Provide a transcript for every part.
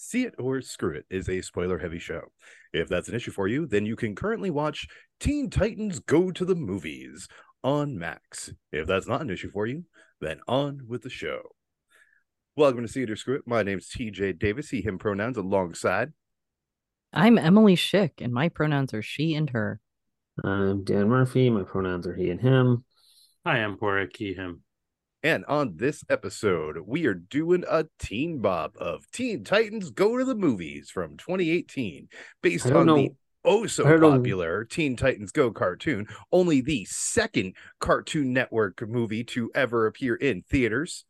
See It or Screw It is a spoiler-heavy show. If that's an issue for you, then you can currently watch Teen Titans Go to the Movies on Max. If that's not an issue for you, then on with the show. Welcome to See It or Screw It. My name's TJ Davis, he, him pronouns, alongside. I'm Emily Schick, and my pronouns are she and her. I'm Dan Murphy, my pronouns are he and him. Hi, I'm Porik, he, him. And on this episode, we are doing a teen bop of Teen Titans Go to the Movies from 2018, based on the oh-so-popular Teen Titans Go cartoon, only the second Cartoon Network movie to ever appear in theaters.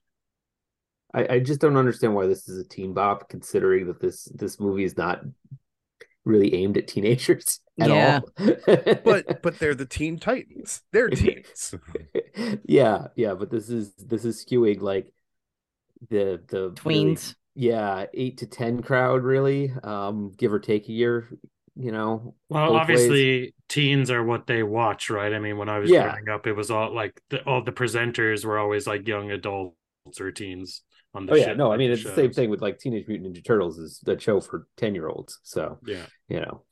I just don't understand why this is a teen bop, considering that this movie is not really aimed at teenagers at all. but they're the Teen Titans. They're teens. Yeah, but this is skewing like the tweens. Really, 8 to 10 crowd, really, give or take a year. You know, well, obviously ways. Teens are what they watch, right? I mean, when I was growing up, it was all like all the presenters were always like young adults or teens on the show. I mean, it's the same thing with like Teenage Mutant Ninja Turtles is the show for 10-year-olds. So you know.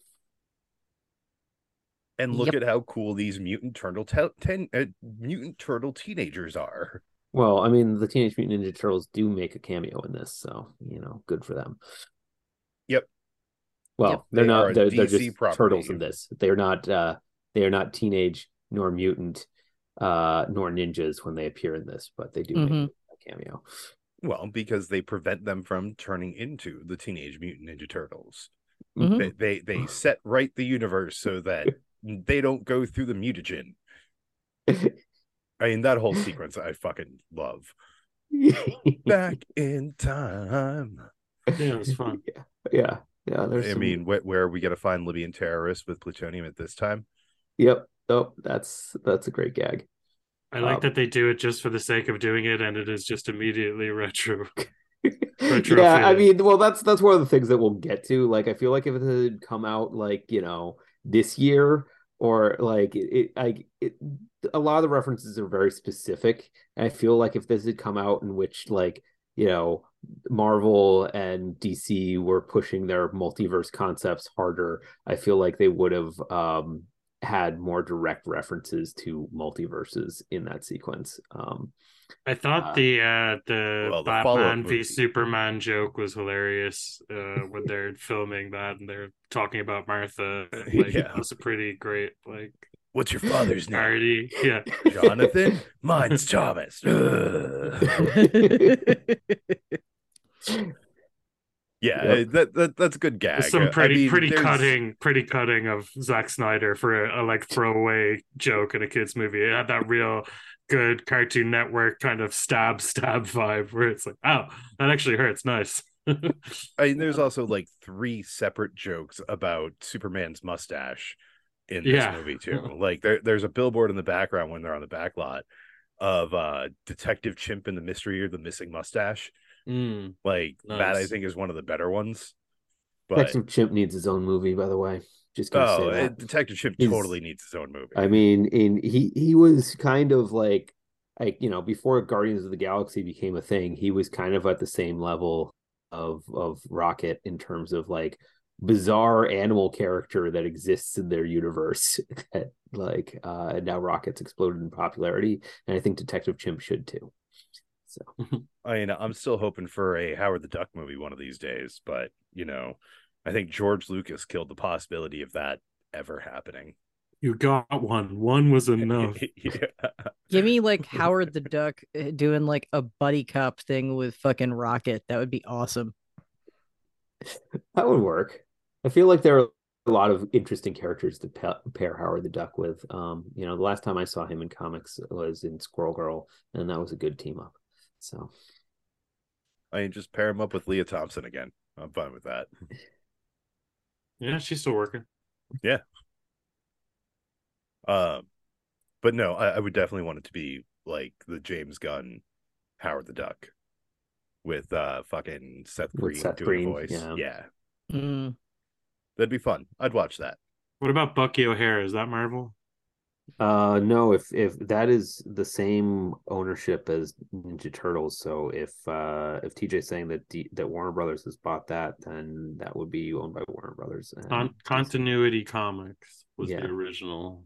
And look at how cool these mutant turtle teenagers are. Well, I mean, the Teenage Mutant Ninja Turtles do make a cameo in this, so, you know, good for them. Yep. Well, they're just property. Turtles in this. They are not teenage nor mutant nor ninjas when they appear in this, but they do make a cameo. Well, because they prevent them from turning into the Teenage Mutant Ninja Turtles. Mm-hmm. They set right the universe so that they don't go through the mutagen. I mean, that whole sequence I fucking love. Back in time. Yeah, it was fun. Yeah. I mean, where are we going to find Libyan terrorists with plutonium at this time? Yep. Oh, that's a great gag. I like that they do it just for the sake of doing it, and it is just immediately retro. I mean, well, that's one of the things that we'll get to. Like, I feel like if it had come out, like, you know, this year or like a lot of the references are very specific. And I feel like if this had come out in which, like, you know, Marvel and DC were pushing their multiverse concepts harder, I feel like they would have had more direct references to multiverses in that sequence. I thought the Batman v Superman joke was hilarious when they're filming that and they're talking about Martha. Like, that's a pretty great, like, what's your father's name? Yeah, Jonathan. Mine's Thomas. That's a good gag. Some pretty cutting of Zack Snyder for a like throwaway joke in a kid's movie. It had that real good Cartoon Network kind of stab vibe where it's like, oh, that actually hurts. Nice. I mean, there's also like 3 separate jokes about Superman's mustache in this movie too. Like there's a billboard in the background when they're on the back lot of Detective Chimp and the Mystery of the Missing Mustache. Nice. That I think is one of the better ones. But Detective Chimp needs his own movie, by the way. Just say that. Detective Chimp totally needs his own movie. I mean, he was kind of like you know, before Guardians of the Galaxy became a thing, he was kind of at the same level of Rocket in terms of like bizarre animal character that exists in their universe. That and now Rocket's exploded in popularity, and I think Detective Chimp should too. So. I mean, I'm still hoping for a Howard the Duck movie one of these days, but you know, I think George Lucas killed the possibility of that ever happening. You got one. One was enough. Give me like Howard the Duck doing like a buddy cop thing with fucking Rocket. That would be awesome. That would work. I feel like there are a lot of interesting characters to pair Howard the Duck with. You know, the last time I saw him in comics was in Squirrel Girl, and that was a good team up. So I mean, just pair him up with Leah Thompson again. I'm fine with that. Yeah, she's still working. Yeah. But no, I would definitely want it to be like the James Gunn Howard the Duck with fucking Seth Green doing a voice. Yeah. That'd be fun. I'd watch that. What about Bucky O'Hare? Is that Marvel? No, if that is the same ownership as Ninja Turtles, so if TJ's saying that that Warner Brothers has bought that, then that would be owned by Warner Brothers. Continuity Comics was the original.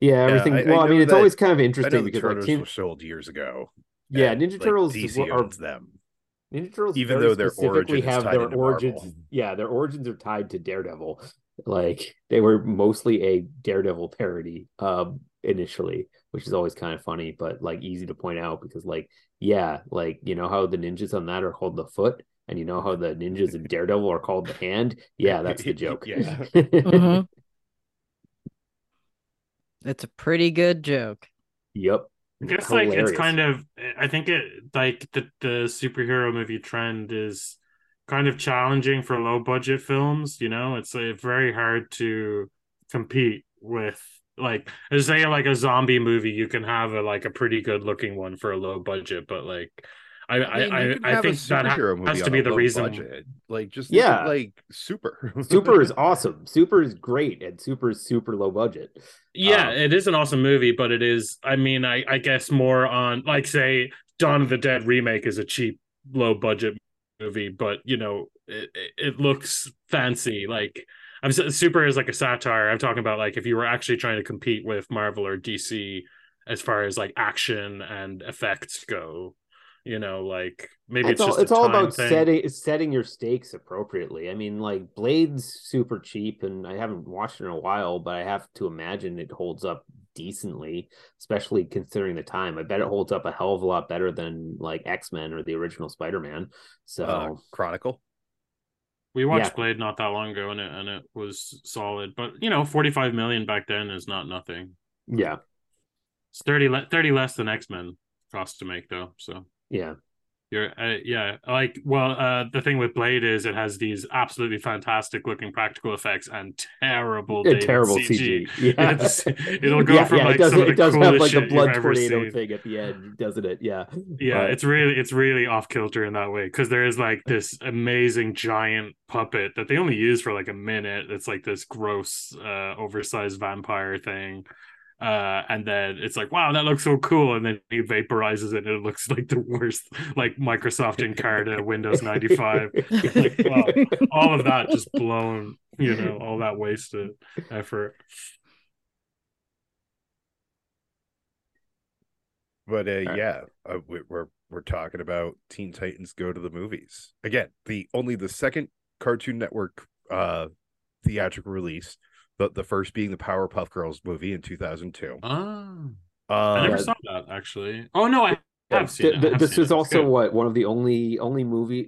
Yeah, everything. I mean, it's always kind of interesting because Turtles were sold years ago. Yeah, Ninja Turtles DC owns them. Ninja Turtles, even though their origins have their origins, Marvel. Yeah, their origins are tied to Daredevil. Like they were mostly a Daredevil parody initially, which is always kind of funny, but like easy to point out because like you know how the ninjas on that are called the Foot, and you know how the ninjas in Daredevil are called the Hand. Yeah, that's the joke. Yeah, uh-huh. That's a pretty good joke. Yep. It's like it's kind of, I think it like the superhero movie trend is kind of challenging for low budget films, you know. It's very hard to compete with, like, say like a zombie movie, you can have a pretty good looking one for a low budget, but like I think that has to be the reason. Budget. Like just Super. Super is awesome. Super is great, and Super is super low budget. Yeah, it is an awesome movie, but it is. I mean, I guess more on like say Dawn of the Dead remake is a cheap, low budget movie, but you know it looks fancy. Like Super is like a satire. I'm talking about like if you were actually trying to compete with Marvel or DC as far as like action and effects go. You know, like maybe it's all about setting your stakes appropriately. I mean, like Blade's super cheap, and I haven't watched it in a while, but I have to imagine it holds up decently, especially considering the time. I bet it holds up a hell of a lot better than like X-Men or the original Spider-Man. So Chronicle. We watched Blade not that long ago, and it was solid. But you know, $45 million back then is not nothing. Yeah, it's 30 less than X-Men cost to make though. So. Yeah, the thing with Blade is it has these absolutely fantastic looking practical effects and terrible CG. Yeah. It'll go from like some of the coolest shit. It does have like a blood tornado thing at the end, doesn't it? Yeah, yeah. But it's really off kilter in that way because there is like this amazing giant puppet that they only use for like a minute. It's like this gross, oversized vampire thing. And then it's like, wow, that looks so cool. And then he vaporizes it and it looks like the worst, like Microsoft Encarta, Windows 95. Like, wow, all of that just blown, you know, all that wasted effort. But we're talking about Teen Titans Go to the Movies. Again, the second Cartoon Network theatrical release. The first being the Powerpuff Girls movie in 2002. I never saw that actually. Oh no, I have seen it. This is also one of the only 2D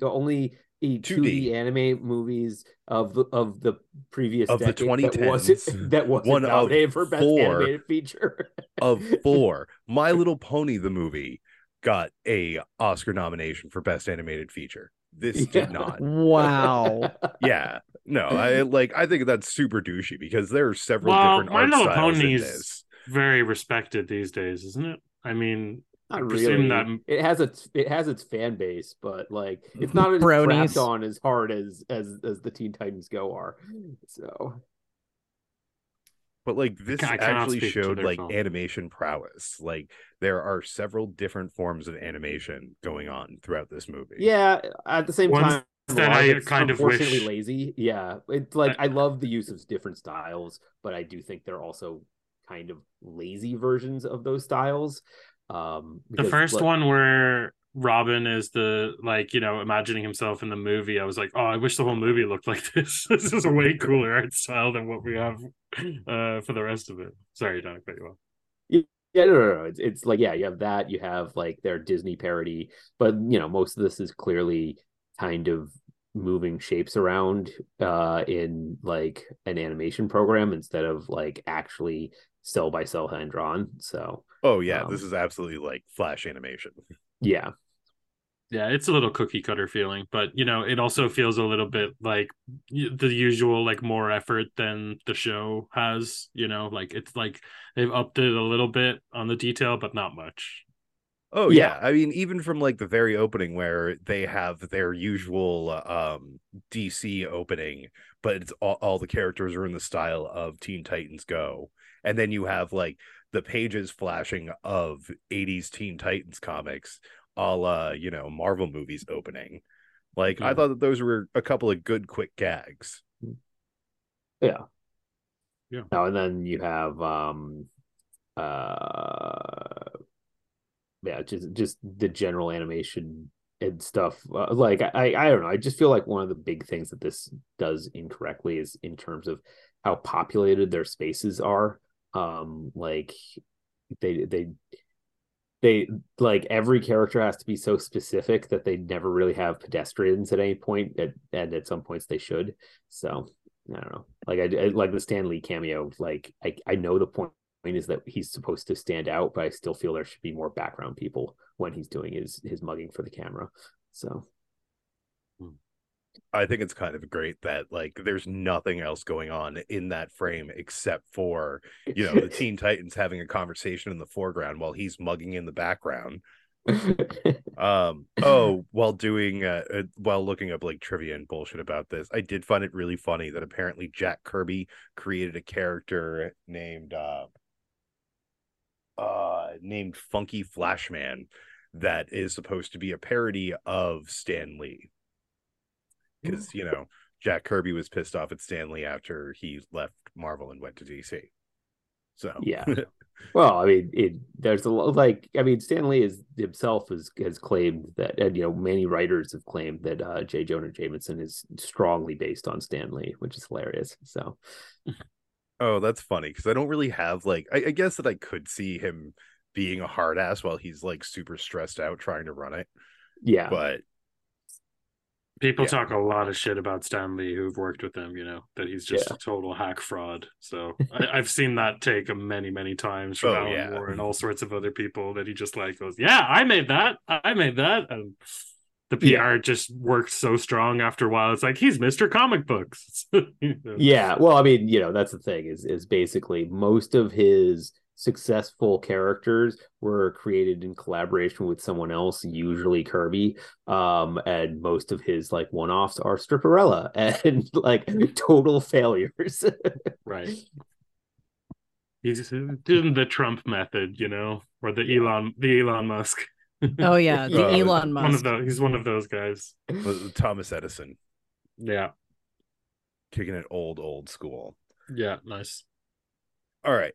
anime movies of the previous decade, the 2010s that wasn't nominated for best animated feature. Of four, My Little Pony the movie got a Oscar nomination for best animated feature. This did not. Wow. Yeah. No, I think that's super douchey because there are several different art styles. My Little Pony's very respected these days, isn't it? I mean, I presume that it has its fan base, but like it's not as crapped on as hard as the Teen Titans Go are. So, but like this actually showed like animation prowess. Like there are several different forms of animation going on throughout this movie. Yeah, at the same time. That I kind of wish lazy. Yeah, it's like I love the use of different styles, but I do think they're also kind of lazy versions of those styles. The first one where Robin is the imagining himself in the movie, I was like, oh, I wish the whole movie looked like this. This is a way cooler art style than what we have for the rest of it. Sorry, Don, I cut you off. Yeah, no. It's like you have that. You have like their Disney parody, but you know most of this is clearly kind of moving shapes around in like an animation program instead of like actually cell by cell hand drawn. So this is absolutely like Flash animation. Yeah, it's a little cookie cutter feeling, but you know it also feels a little bit like the usual like more effort than the show has, you know, like it's like they've upped it a little bit on the detail but not much. Oh, yeah. I mean, even from like the very opening where they have their usual DC opening, but it's all the characters are in the style of Teen Titans Go. And then you have like the pages flashing of 80s Teen Titans comics, a la, you know, Marvel movies opening. Like, I thought that those were a couple of good quick gags. Yeah. Oh, and then you have just the general animation and stuff. Like, I don't know. I just feel like one of the big things that this does incorrectly is in terms of how populated their spaces are. Like they like every character has to be so specific that they never really have pedestrians at any point, and at some points they should. So I don't know. Like I like the Stan Lee cameo. Like I know the point is that he's supposed to stand out, but I still feel there should be more background people when he's doing his mugging for the camera. So I think it's kind of great that like there's nothing else going on in that frame except for, you know, the Teen Titans having a conversation in the foreground while he's mugging in the background. While looking up like trivia and bullshit about this, I did find it really funny that apparently Jack Kirby created a character named named Funky Flashman that is supposed to be a parody of Stan Lee, because, you know, Jack Kirby was pissed off at Stan Lee after he left Marvel and went to DC. So yeah. Well, I mean, there's a lot. Like, I mean, Stan Lee has claimed that, and, you know, many writers have claimed that J. Jonah Jameson is strongly based on Stan Lee, which is hilarious. So, oh, that's funny, because I don't really have like, I guess that I could see him being a hard ass while he's like super stressed out trying to run it. Yeah, but people talk a lot of shit about Stan Lee who've worked with him, you know, that he's just a total hack fraud. So I've seen that take many, many times from Alan Moore and all sorts of other people, that he just like goes, yeah, I made that. And the PR just worked so strong after a while. It's like, he's Mr. Comic Books. You know? Yeah. Well, I mean, you know, that's the thing is basically most of his successful characters were created in collaboration with someone else, usually Kirby, and most of his like one-offs are Stripperella and like total failures. Right. He's doing the Trump method, you know, or the Elon Musk. Oh yeah, the Elon Musk. He's one of those guys. Thomas Edison. Yeah. Kicking it old school. Yeah, nice. All right.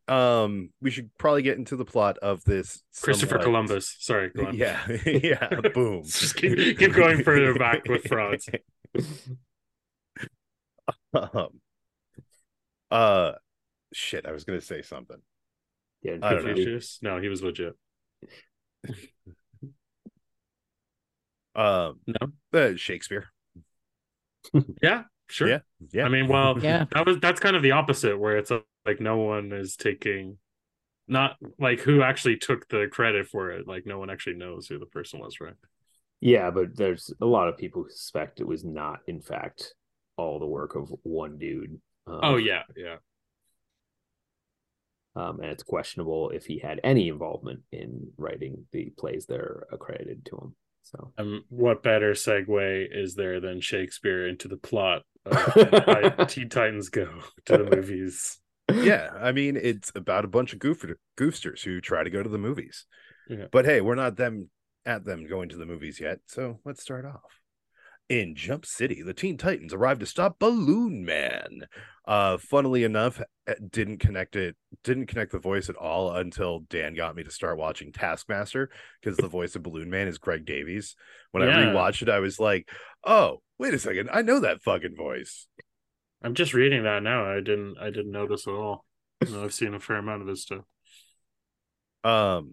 We should probably get into the plot of this. Christopher Columbus. Sorry. Go on. Yeah. Yeah. Boom. Just keep going further back with frauds. Shit. I was gonna say something. Yeah. I don't know. No, he was legit. Shakespeare. Yeah. Sure. Yeah. I mean, well, that's kind of the opposite, where it's like no one is taking, not like who actually took the credit for it. Like no one actually knows who the person was, right? Yeah, but there's a lot of people who suspect it was not, in fact, all the work of one dude. And it's questionable if he had any involvement in writing the plays that are accredited to him. So, what better segue is there than Shakespeare into the plot of Teen Titans Go to the Movies? Yeah, I mean, it's about a bunch of goofsters who try to go to the movies. Yeah. But hey, we're not them going to the movies yet, so let's start off. In Jump City, the Teen Titans arrived to stop Balloon Man. Funnily enough, didn't connect the voice at all until Dan got me to start watching Taskmaster, because the voice of Balloon Man is Greg Davies. When I rewatched it, I was like, oh, wait a second, I know that fucking voice. I'm just reading that now. I didn't know this at all. No, I've seen a fair amount of this stuff.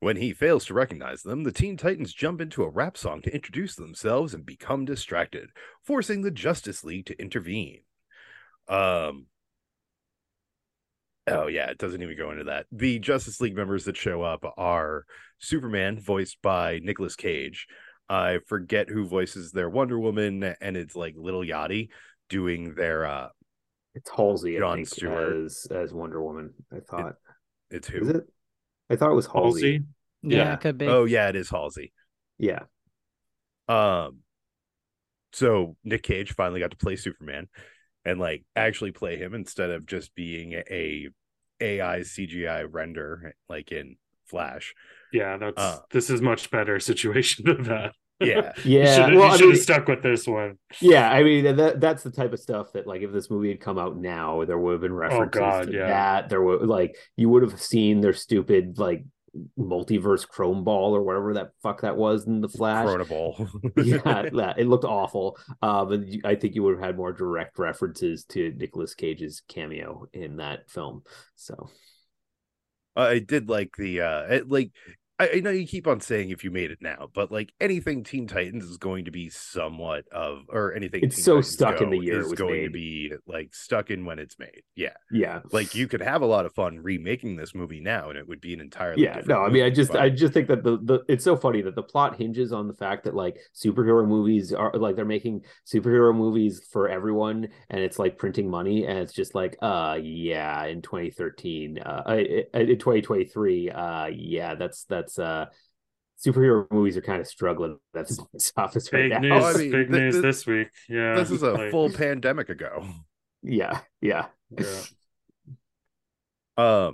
When he fails to recognize them, the Teen Titans jump into a rap song to introduce themselves and become distracted, forcing the Justice League to intervene. It doesn't even go into that. The Justice League members that show up are Superman, voiced by Nicolas Cage. I forget who voices their Wonder Woman, and it's like Little Yachty doing their... it's Halsey, John, I think, Stewart. As Wonder Woman, I thought. It's who? Is it? I thought it was Halsey. Yeah, it could be. Oh yeah, it is Halsey. Yeah. So Nick Cage finally got to play Superman and like actually play him instead of just being a AI CGI render like in Flash. Yeah, that's this is much better situation than that. Yeah. Yeah. You should have stuck with this one. Yeah, I mean that's the type of stuff that like if this movie had come out now, there would have been references to that. There would like you would have seen their stupid like multiverse chrome ball or whatever that fuck that was in the Flash. Cronoball. Yeah, it looked awful. And I think you would have had more direct references to Nicolas Cage's cameo in that film. So I did like the I know you keep on saying if you made it now, but like anything Teen Titans is going to be somewhat of, or anything it's Teen so Titans stuck in the year is going made. To be like stuck in when it's made. Yeah, yeah. Like you could have a lot of fun remaking this movie now, and it would be an entirely different movie. I mean, I just think that the it's so funny that the plot hinges on the fact that like superhero movies are like they're making superhero movies for everyone, and it's like printing money, and it's just like in 2013, in 2023, that's. Superhero movies are kind of struggling. That's box office right now. News, big news this week. Yeah, this is a full pandemic ago. Yeah. But a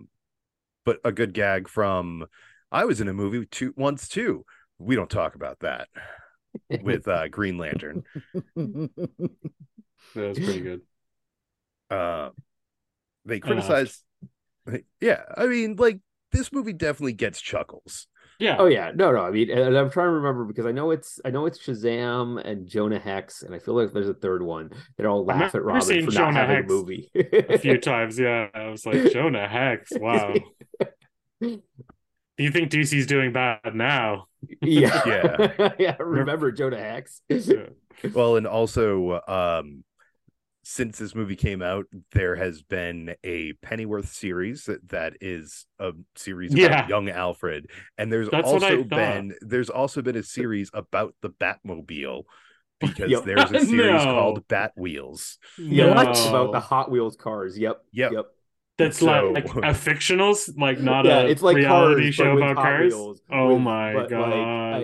good gag from I was in a movie once too. We don't talk about that with Green Lantern. That was pretty good. They criticized. Yeah, I mean, like. This movie definitely gets chuckles. Yeah. Oh yeah. No. I mean, and I'm trying to remember because I know it's Shazam and Jonah Hex, and I feel like there's a third one that all laugh at Robin for not having a movie. A few times, yeah. I was like, Jonah Hex. Wow. Do you think DC's doing bad now? Yeah. Yeah. Yeah. Remember Jonah Hex? Yeah. Well, and also, since this movie came out, there has been a Pennyworth series that is a series about young Alfred, and there's also been a series about the Batmobile because there's a series called Bat Wheels. About the Hot Wheels cars. Yep. That's like a fictional, like not a it's like reality cars, show about cars. Wheels, my god!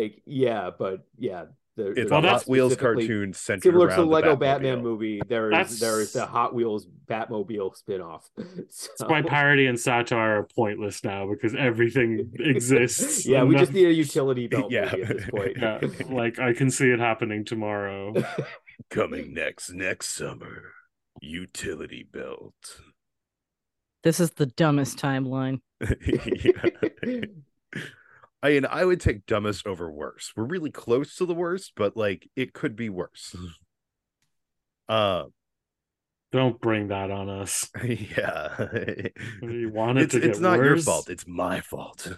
It's a Hot Wheels cartoon centered similar around to the Lego Batman movie. There is the Hot Wheels Batmobile spinoff. So. That's why parody and satire are pointless now because everything exists. Yeah, we just need a utility belt movie at this point. Yeah, like I can see it happening tomorrow. Coming next summer, utility belt. This is the dumbest timeline. I mean, I would take dumbest over worse. We're really close to the worst, but like it could be worse. Don't bring that on us. Yeah, you want it to get worse? It's not your fault. It's my fault.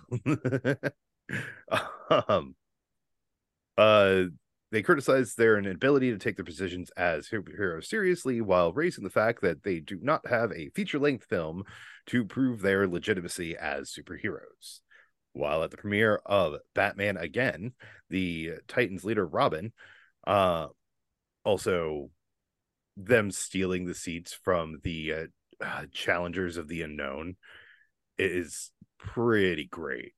They criticized their inability to take their positions as heroes seriously while raising the fact that they do not have a feature-length film to prove their legitimacy as superheroes. While at the premiere of Batman Again, the Titans leader Robin, also them stealing the seats from the Challengers of the Unknown is pretty great.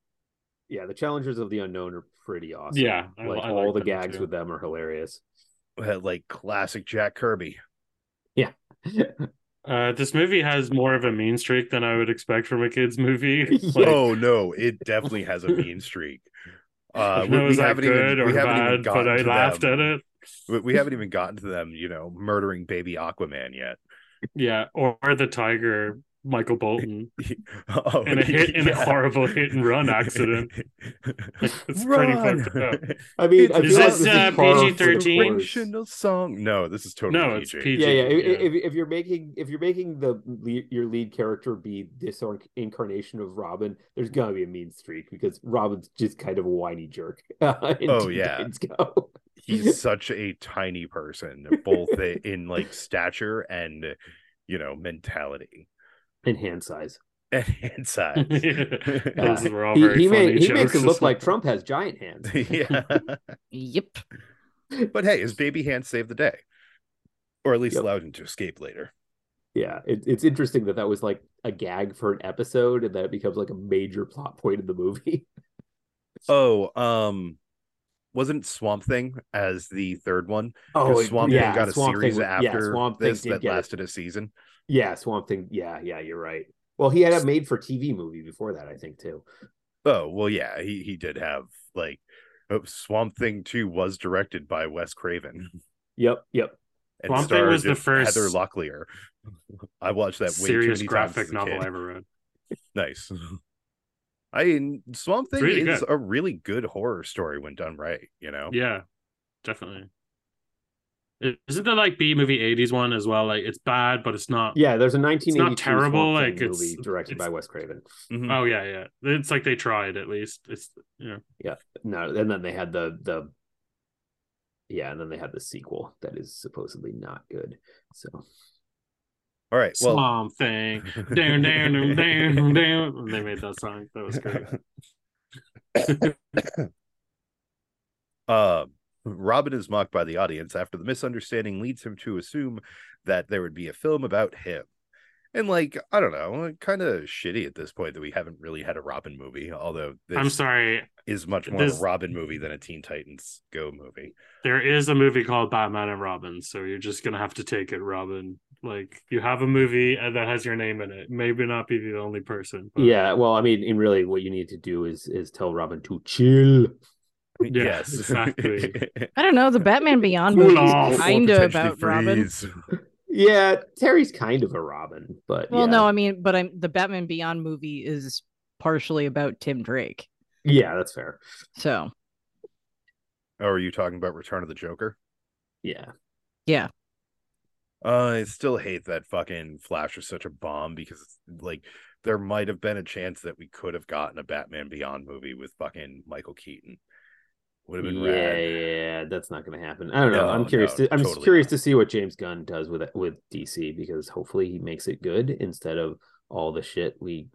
Yeah, the Challengers of the Unknown are pretty awesome. Yeah, I all the gags too. With them are hilarious. Like classic Jack Kirby. Yeah. This movie has more of a mean streak than I would expect from a kids' movie. Like... Oh no, it definitely has a mean streak. Was that good or bad? But I laughed at it. We haven't even gotten to them, you know, murdering baby Aquaman yet. Yeah, or the tiger Michael Bolton in a horrible hit and run accident. It's pretty fucked up. I mean, is this PG-13? No, this is totally PG. It's PG. Yeah. If you're making your lead character be this incarnation of Robin, there's gonna be a mean streak because Robin's just kind of a whiny jerk. He's such a tiny person, both in like stature and mentality. And hand size. Those were all very funny jokes. He makes it look like Trump has giant hands. Yeah. Yep. But hey, his baby hands saved the day, or at least allowed him to escape later. Yeah, it's interesting that was like a gag for an episode, and that it becomes like a major plot point in the movie. Oh, wasn't Swamp Thing as the third one? Oh, Swamp Thing got a series after this that lasted a season. Yeah, Swamp Thing. Yeah, yeah, you're right. Well, he had a made-for-TV movie before that, I think, too. Oh, well, yeah, he did have, like, Swamp Thing 2 was directed by Wes Craven. Yep, yep. And Swamp Thing was the first Heather Locklear. I watched that way too many graphic novel I ever read. Nice. I mean, Swamp Thing really is good. A really good horror story when done right, you know? Yeah, definitely. Isn't there like B movie 80s one as well? Like it's bad, but it's not. Yeah, there's a 1982 not terrible like movie directed by Wes Craven. Mm-hmm. Oh yeah, yeah. It's like they tried at least. It's you know. Yeah. No, and then they had the. Yeah, and then they had the sequel that is supposedly not good. So. All right. Well, Swamp Thing. Down, down, down, down, down. They made that song. That was great. Robin is mocked by the audience after the misunderstanding leads him to assume that there would be a film about him. And like, I don't know, kind of shitty at this point that we haven't really had a Robin movie, although this is much more a Robin movie than a Teen Titans Go movie. There is a movie called Batman and Robin, so you're just going to have to take it, Robin. Like, you have a movie that has your name in it. Maybe not be the only person. But... Yeah, well, I mean, and really what you need to do is tell Robin to chill. Yeah, yes, exactly. I don't know. The Batman Beyond movie is kind of about Robin. Yeah, Terry's kind of a Robin, but well, yeah. No, I mean, but the Batman Beyond movie is partially about Tim Drake. Yeah, that's fair. So, oh, are you talking about Return of the Joker? Yeah, yeah. I still hate that fucking Flash is such a bomb because like. There might have been a chance that we could have gotten a Batman Beyond movie with fucking Michael Keaton. Would have been rad. Yeah, that's not going to happen. I don't know. I'm curious. I'm curious to see what James Gunn does with DC because hopefully he makes it good instead of all the shit we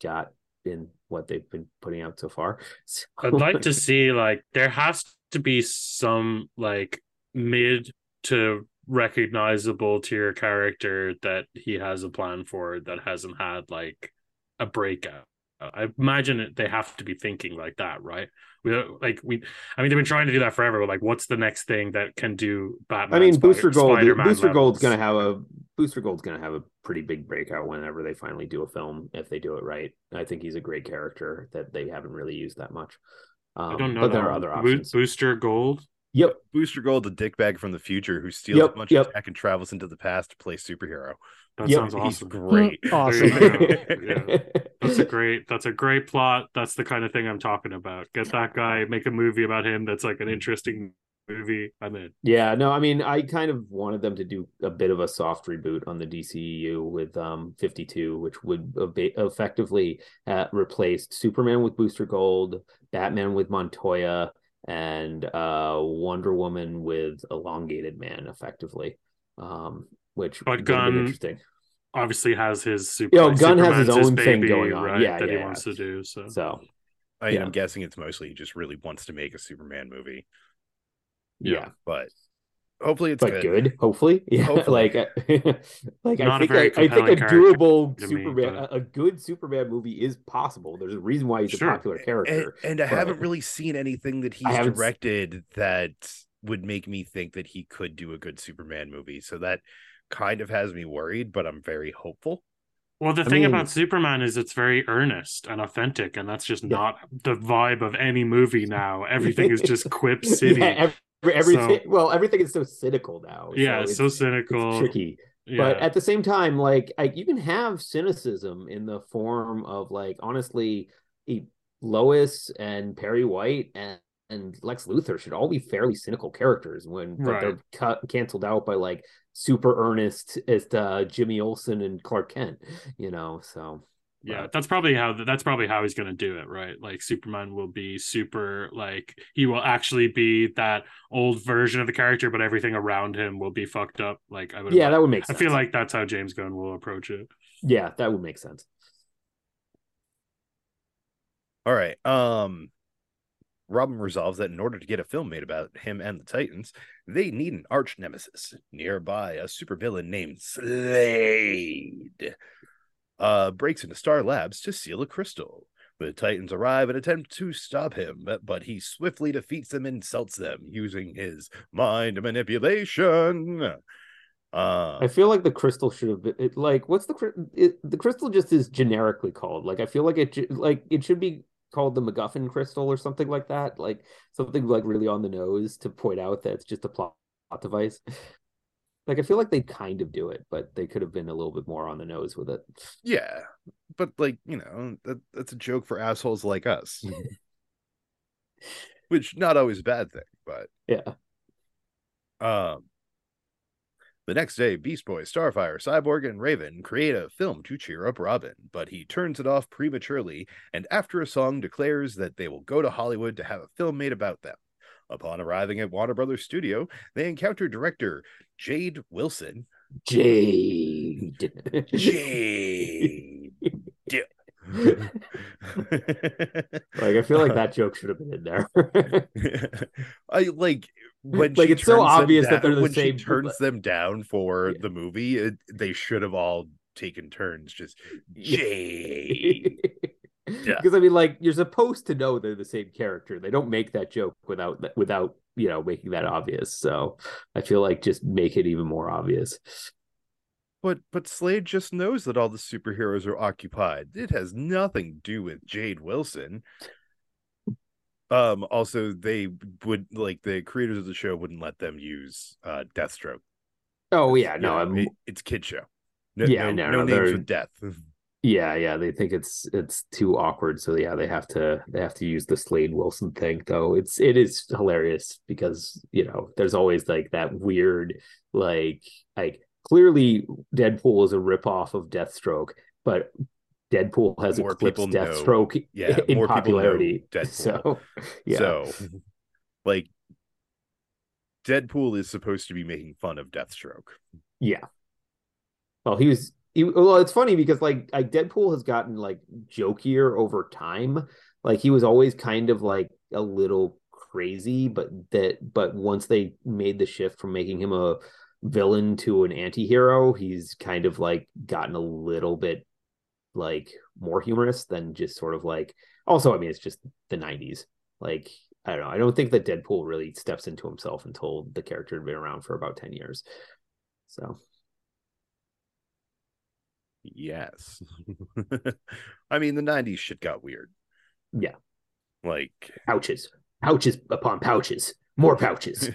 got in what they've been putting out so far. So... I'd like to see like there has to be some like mid to recognizable tier character that he has a plan for that hasn't had like a breakout. I imagine they have to be thinking like that, right? I mean, they've been trying to do that forever, but like, what's the next thing that can do Batman? I mean, Booster Gold's gonna have a pretty big breakout whenever they finally do a film, if they do it right. I think he's a great character that they haven't really used that much. I don't know, but there are other options. Booster Gold. Yep, Booster Gold, the dickbag from the future who steals a bunch of tech and travels into the past to play superhero. That sounds awesome. He's great. Awesome. Yeah. That's a great plot. That's the kind of thing I'm talking about. Get that guy, make a movie about him that's like an interesting movie. I'm in. Yeah, no, I mean, I kind of wanted them to do a bit of a soft reboot on the DCEU with 52, which would effectively replaced Superman with Booster Gold, Batman with Montoya, and Wonder Woman with Elongated Man, effectively, which would be interesting. Obviously, has his super. You know, Gunn has his own thing going on, right, yeah, that he wants to do. So I'm guessing it's mostly he just really wants to make a Superman movie. Yeah, but hopefully it's good. Hopefully, yeah, hopefully. like I think a doable Superman, a good Superman movie is possible. There's a reason why he's a popular character, and I haven't really seen anything that he's directed that would make me think that he could do a good Superman movie. So that kind of has me worried, but I'm very hopeful. Well, the thing about Superman is it's very earnest and authentic, and that's just not the vibe of any movie now. Everything is just quip city. Everything is so cynical now. Yeah, so cynical. It's tricky. Yeah. But at the same time, like you can have cynicism in the form of like honestly, Lois and Perry White and Lex Luthor should all be fairly cynical characters when they're canceled out by like super earnest as Jimmy Olsen and Clark Kent, you know. So yeah, that's probably how he's going to do it, right? Like Superman will be super, like he will actually be that old version of the character, but everything around him will be fucked up. Like that would make sense. I feel like that's how James Gunn will approach it. Yeah, that would make sense. All right. Robin resolves that in order to get a film made about him and the Titans, they need an arch nemesis. Nearby, a supervillain named Slade breaks into Star Labs to steal a crystal. The Titans arrive and attempt to stop him, but he swiftly defeats them and insults them using his mind manipulation. I feel like the crystal should have been the crystal just is generically called. Like, I feel like it should be called the MacGuffin crystal or something like that. Like something like really on the nose to point out that it's just a plot device. Like, I feel like they kind of do it, but they could have been a little bit more on the nose with it. Yeah, but like, you know, that's a joke for assholes like us. Which, not always a bad thing, but... Yeah. The next day, Beast Boy, Starfire, Cyborg, and Raven create a film to cheer up Robin, but he turns it off prematurely, and after a song declares that they will go to Hollywood to have a film made about them. Upon arriving at Warner Brothers Studio, they encounter director Jade Wilson. Jade. Like, I feel like that joke should have been in there. I like when like she it's so obvious down, that they're the when same. She turns them down for the movie. They should have all taken turns. Just Jade. Because I mean, like, you're supposed to know they're the same character. They don't make that joke without you know, making that obvious. So I feel like just make it even more obvious. But Slade just knows that all the superheroes are occupied. It has nothing to do with Jade Wilson. Also, they would like the creators of the show wouldn't let them use Deathstroke. Oh yeah, no, it's kid show. No names with death. Yeah, they think it's too awkward, so yeah, they have to use the Slade Wilson thing, though. It is hilarious because, you know, there's always like that weird like clearly Deadpool is a ripoff of Deathstroke, but Deadpool has eclipsed Deathstroke in popularity. So yeah. So like Deadpool is supposed to be making fun of Deathstroke. Yeah. Well, it's funny because like Deadpool has gotten like jokier over time. Like, he was always kind of like a little crazy, but once they made the shift from making him a villain to an anti-hero, he's kind of like gotten a little bit like more humorous than just sort of like, also, I mean, it's just the 90s. Like, I don't know. I don't think that Deadpool really steps into himself until the character had been around for about 10 years. So. Yes. I mean, the 90s shit got weird. Yeah. Like pouches upon pouches, more pouches.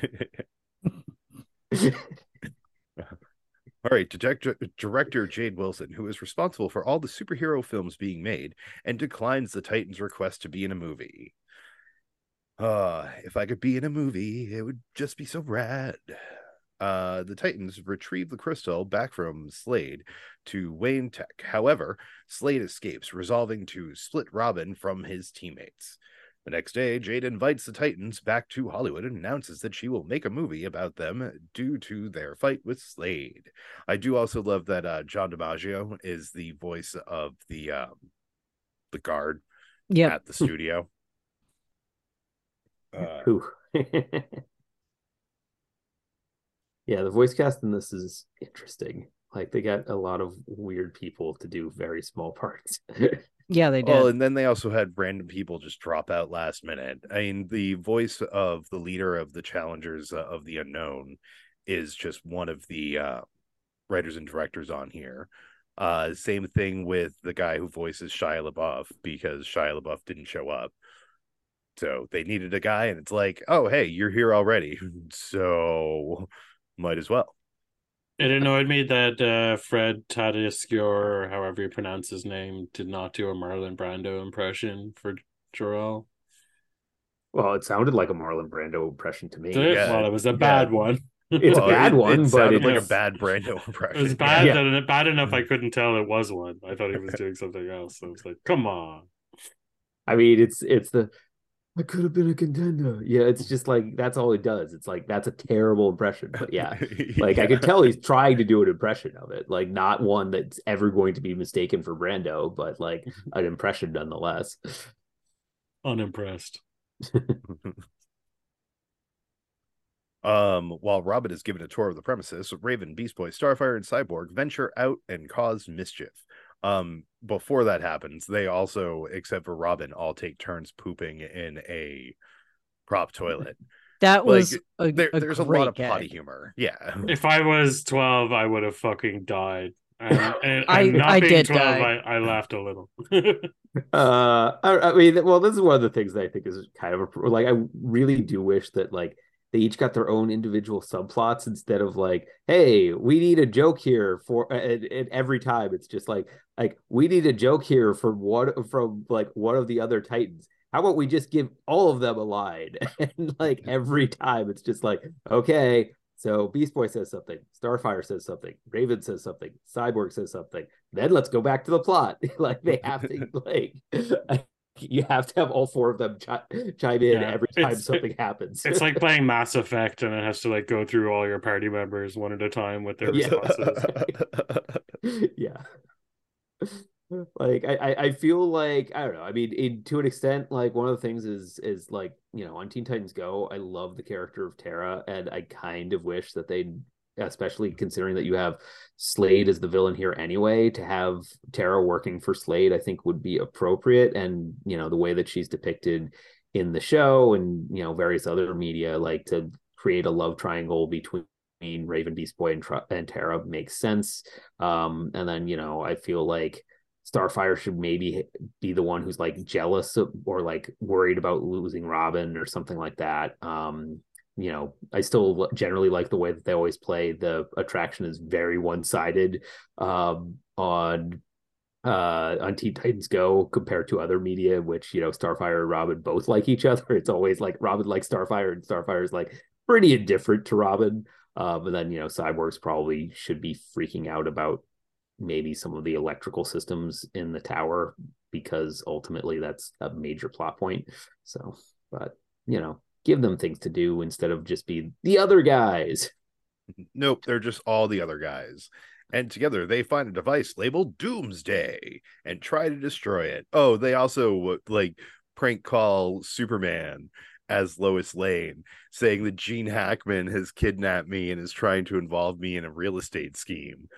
All right, director Jade Wilson, who is responsible for all the superhero films being made, and declines the Titans' request to be in a movie. If I could be in a movie, it would just be so rad. The Titans retrieve the crystal back from Slade to Wayne Tech. However, Slade escapes, resolving to split Robin from his teammates. The next day, Jade invites the Titans back to Hollywood and announces that she will make a movie about them due to their fight with Slade. I do also love that John DiMaggio is the voice of the guard at the studio. Yeah, the voice cast in this is interesting. Like, they got a lot of weird people to do very small parts. Yeah, they did. Oh, and then they also had random people just drop out last minute. I mean, the voice of the leader of the Challengers of the Unknown is just one of the writers and directors on here. Same thing with the guy who voices Shia LaBeouf, because Shia LaBeouf didn't show up. So they needed a guy, and it's like, oh, hey, you're here already. So... might as well. It annoyed me that Fred Tatasciore, or however you pronounce his name, did not do a Marlon Brando impression for Jor-El. Well, it sounded like a Marlon Brando impression to me. Yeah. Well, it was a bad one. It's a bad one, it but it's like a bad Brando impression. It was bad, bad enough I couldn't tell it was one. I thought he was doing something else. So I was like, come on. I mean, it's the... I could have been a contender. Yeah, it's just like, that's all it does. It's like, that's a terrible impression. But yeah, like I could tell he's trying to do an impression of it. Like, not one that's ever going to be mistaken for Brando, but like an impression nonetheless. Unimpressed. While Robin is given a tour of the premises, Raven, Beast Boy, Starfire, and Cyborg venture out and cause mischief. Before that happens, they also, except for Robin, all take turns pooping in a prop toilet. That was like, there's a lot of potty humor. Yeah. If I was 12, I would have fucking died. And I did 12, die. I laughed a little. I mean, well, this is one of the things that I think is kind of a, like, I really do wish that, like, they each got their own individual subplots instead of like, hey, we need a joke here for, and every time it's just like we need a joke here from one of the other Titans. How about we just give all of them a line? And like every time it's just like, okay, so Beast Boy says something, Starfire says something, Raven says something, Cyborg says something. Then let's go back to the plot. Like they have to like. You have to have all four of them chime in every time something happens. It's like playing Mass Effect, and it has to like go through all your party members one at a time with their responses. Yeah. Like I feel like, I don't know. I mean, to an extent, like one of the things is like, you know, on Teen Titans Go, I love the character of Tara, and I kind of wish that they, especially considering that you have Slade as the villain here anyway, to have Tara working for Slade, I think would be appropriate. And, you know, the way that she's depicted in the show and, you know, various other media, like to create a love triangle between Raven, Beast Boy, and Tara makes sense. And then, you know, I feel like Starfire should maybe be the one who's like jealous or like worried about losing Robin or something like that. You know, I still generally like the way that they always play. The attraction is very one-sided on Teen Titans Go compared to other media, which, you know, Starfire and Robin both like each other. It's always like Robin likes Starfire and Starfire is like pretty indifferent to Robin. But then, you know, Cyborgs probably should be freaking out about maybe some of the electrical systems in the tower, because ultimately that's a major plot point. So, but, you know, give them things to do instead of just be the other guys. Nope, they're just all the other guys. And together they find a device labeled Doomsday and try to destroy it. Oh, they also like prank call Superman as Lois Lane, saying that Gene Hackman has kidnapped me and is trying to involve me in a real estate scheme.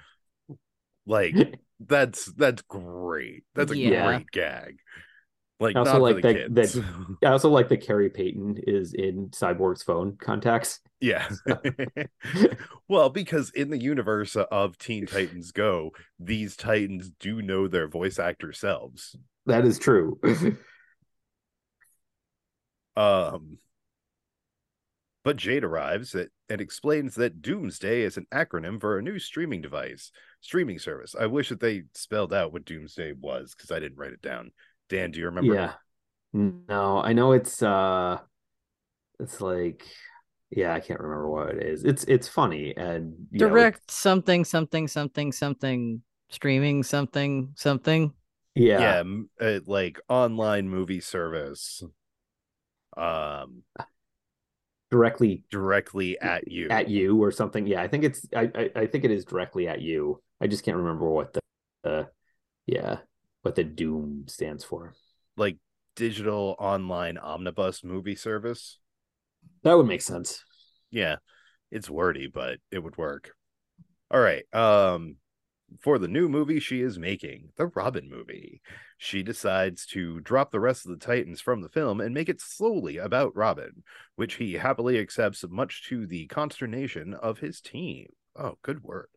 Like that's great. That's a great gag. Like, I also like that. I also like that Carrie Payton is in Cyborg's phone contacts. Yeah. Well, because in the universe of Teen Titans Go, these Titans do know their voice actor selves. That is true. But Jade arrives and explains that Doomsday is an acronym for a new streaming service. I wish that they spelled out what Doomsday was, because I didn't write it down. Dan, do you remember? Yeah. No, I know it's like, yeah, I can't remember what it is. It's funny and something streaming something. Yeah. Yeah, like online movie service. Directly at you or something. Yeah, I think it's I think it is directly at you. I just can't remember what the what the Doom stands for. Like digital online omnibus movie service. That would make sense. Yeah, it's wordy, but it would work. All right. For the new movie she is making, the Robin movie, she decides to drop the rest of the Titans from the film and make it solely about Robin, which he happily accepts, much to the consternation of his team. Oh, good word.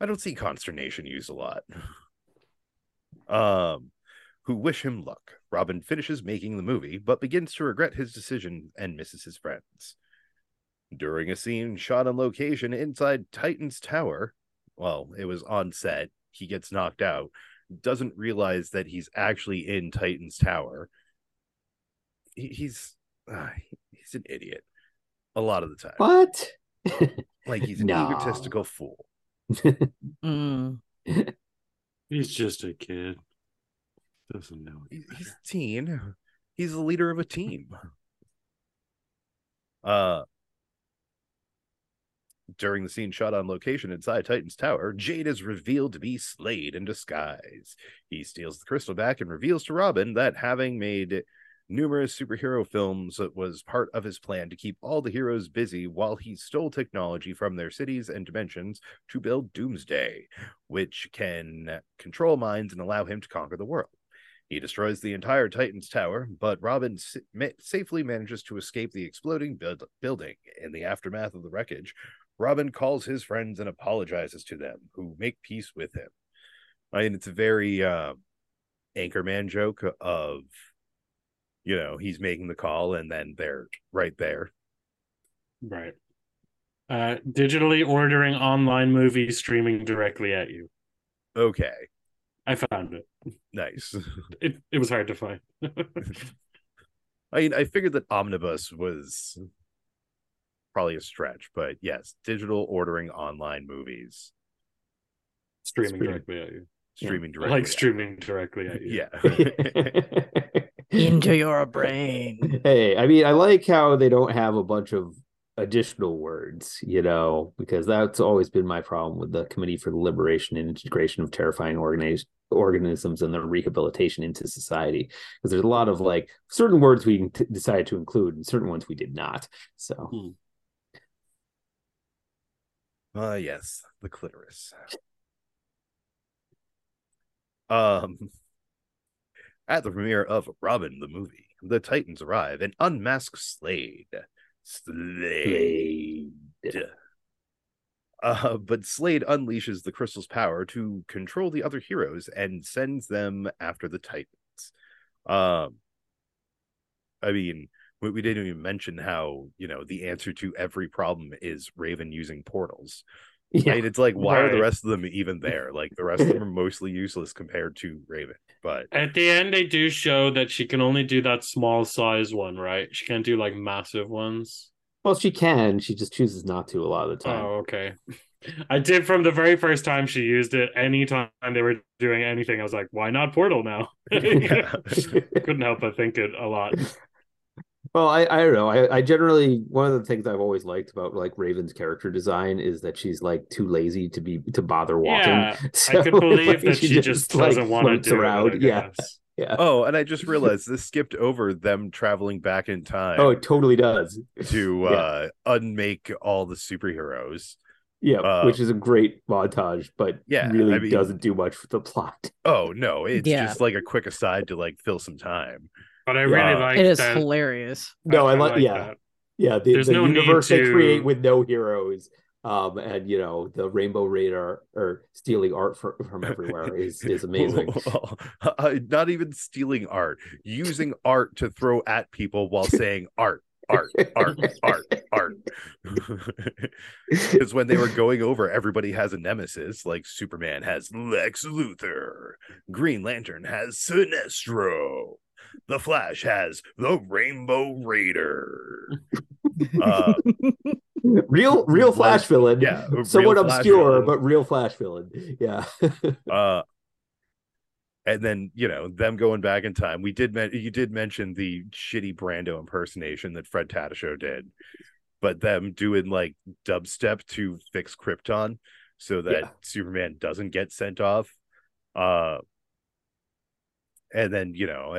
I don't see consternation used a lot. Who wish him luck. Robin finishes making the movie, but begins to regret his decision and misses his friends. During a scene shot on location inside Titan's Tower, well, it was on set, he gets knocked out, doesn't realize that he's actually in Titan's Tower. He's an idiot a lot of the time. What? Like he's an egotistical fool. He's just a kid. Doesn't know. He's a teen. He's the leader of a team. During the scene shot on location inside Titan's Tower, Jade is revealed to be Slade in disguise. He steals the crystal back and reveals to Robin that having made numerous superhero films was part of his plan to keep all the heroes busy while he stole technology from their cities and dimensions to build Doomsday, which can control minds and allow him to conquer the world. He destroys the entire Titans Tower, but Robin safely manages to escape the exploding building. In the aftermath of the wreckage, Robin calls his friends and apologizes to them, who make peace with him. And it's a very Anchorman joke of, you know, he's making the call and then they're right there. Right. Digitally ordering online movies streaming directly at you. Okay. I found it. Nice. It was hard to find. I mean, I figured that omnibus was probably a stretch, but yes, digital ordering online movies. Streaming directly at you. Into your brain. Hey, I mean, I like how they don't have a bunch of additional words, you know, because that's always been my problem with the Committee for the Liberation and Integration of Terrifying Organisms and their Rehabilitation into Society, because there's a lot of like certain words we decided to include and certain ones we did not. So, yes, the clitoris. At the premiere of Robin the movie, the Titans arrive and unmask Slade. But Slade unleashes the crystal's power to control the other heroes and sends them after the Titans. I mean, we didn't even mention how, you know, the answer to every problem is Raven using portals. Yeah. Right? It's like, why are the rest of them even there? Like, the rest of them are mostly useless compared to Raven. But at the end, they do show that she can only do that small size one, right? She can't do like massive ones. Well, she can. She just chooses not to a lot of the time. Oh, okay. I did from the very first time she used it. Anytime they were doing anything, I was like, why not portal now? Couldn't help but think it a lot. Well, I don't know. I generally, one of the things I've always liked about like Raven's character design is that she's like too lazy to bother walking. Yeah, so, I could believe like, that she just doesn't like, want to do around. It. Yeah. Yeah. Oh, and I just realized this skipped over them traveling back in time. Oh, it totally does. To unmake all the superheroes. Yeah, which is a great montage, but really doesn't do much for the plot. Oh no, it's just like a quick aside to like fill some time. But I really like it. Is that hilarious. No, I like that. Yeah, there's the no universe they create with no heroes. And you know, the Rainbow Raider or stealing art from everywhere is amazing. Not even stealing art, using art to throw at people while saying art. Art, art, art, art. Because when they were going over, everybody has a nemesis. Like Superman has Lex Luthor. Green Lantern has Sinestro. The Flash has the Rainbow Raider. Real Flash villain. Yeah, somewhat obscure, but real Flash villain. Yeah. And then, you know, them going back in time. You did mention the shitty Brando impersonation that Fred Tatasciore did, but them doing like dubstep to fix Krypton so that Superman doesn't get sent off. And then, you know,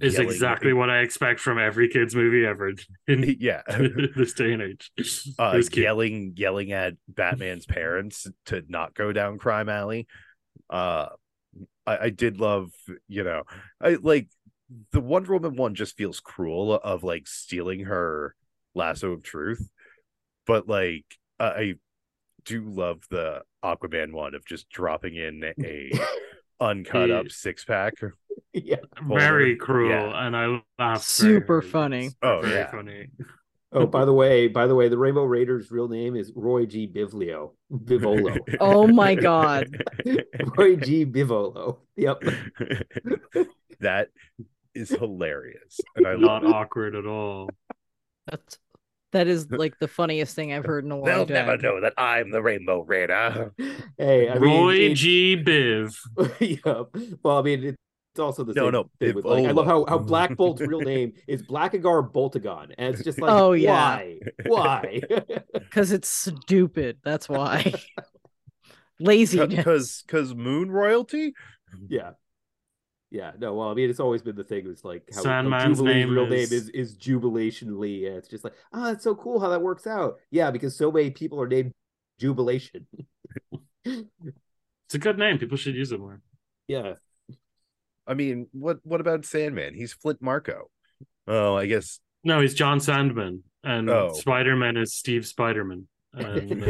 is exactly what I expect from every kid's movie ever. This day and age. Yelling at Batman's parents to not go down Crime Alley. I did love, you know, I like the Wonder Woman one just feels cruel of like stealing her lasso of truth, but like I do love the Aquaman one of just dropping in a uncut up six pack. Yeah, very cruel, and I laughed. Super funny. Funny. Oh, by the way, the Rainbow Raider's real name is Roy G. Bivolo. Oh my God, Roy G. Bivolo. Yep, that is hilarious, and I not awkward at all. That is like the funniest thing I've heard in a while. They'll never know that I'm the Rainbow Raider. Hey, I mean, Roy G. Biv. Yeah. Well, I mean. It's also the same thing with, like, I love how Black Bolt's real name is Blackagar Boltagon, and it's just like, why? Because it's stupid. That's why. Laziness. Because moon royalty. Yeah. Yeah, no, well, I mean, it's always been the thing. It's like how Sandman's Jubilee's real name is Jubilation Lee. And it's just like, oh, that's so cool how that works out. Yeah, because so many people are named Jubilation. It's a good name. People should use it more. Yeah. I mean, what about Sandman? He's Flint Marko. Oh, I guess. No, he's John Sandman. And Spider-Man is Steve Spider-Man. And,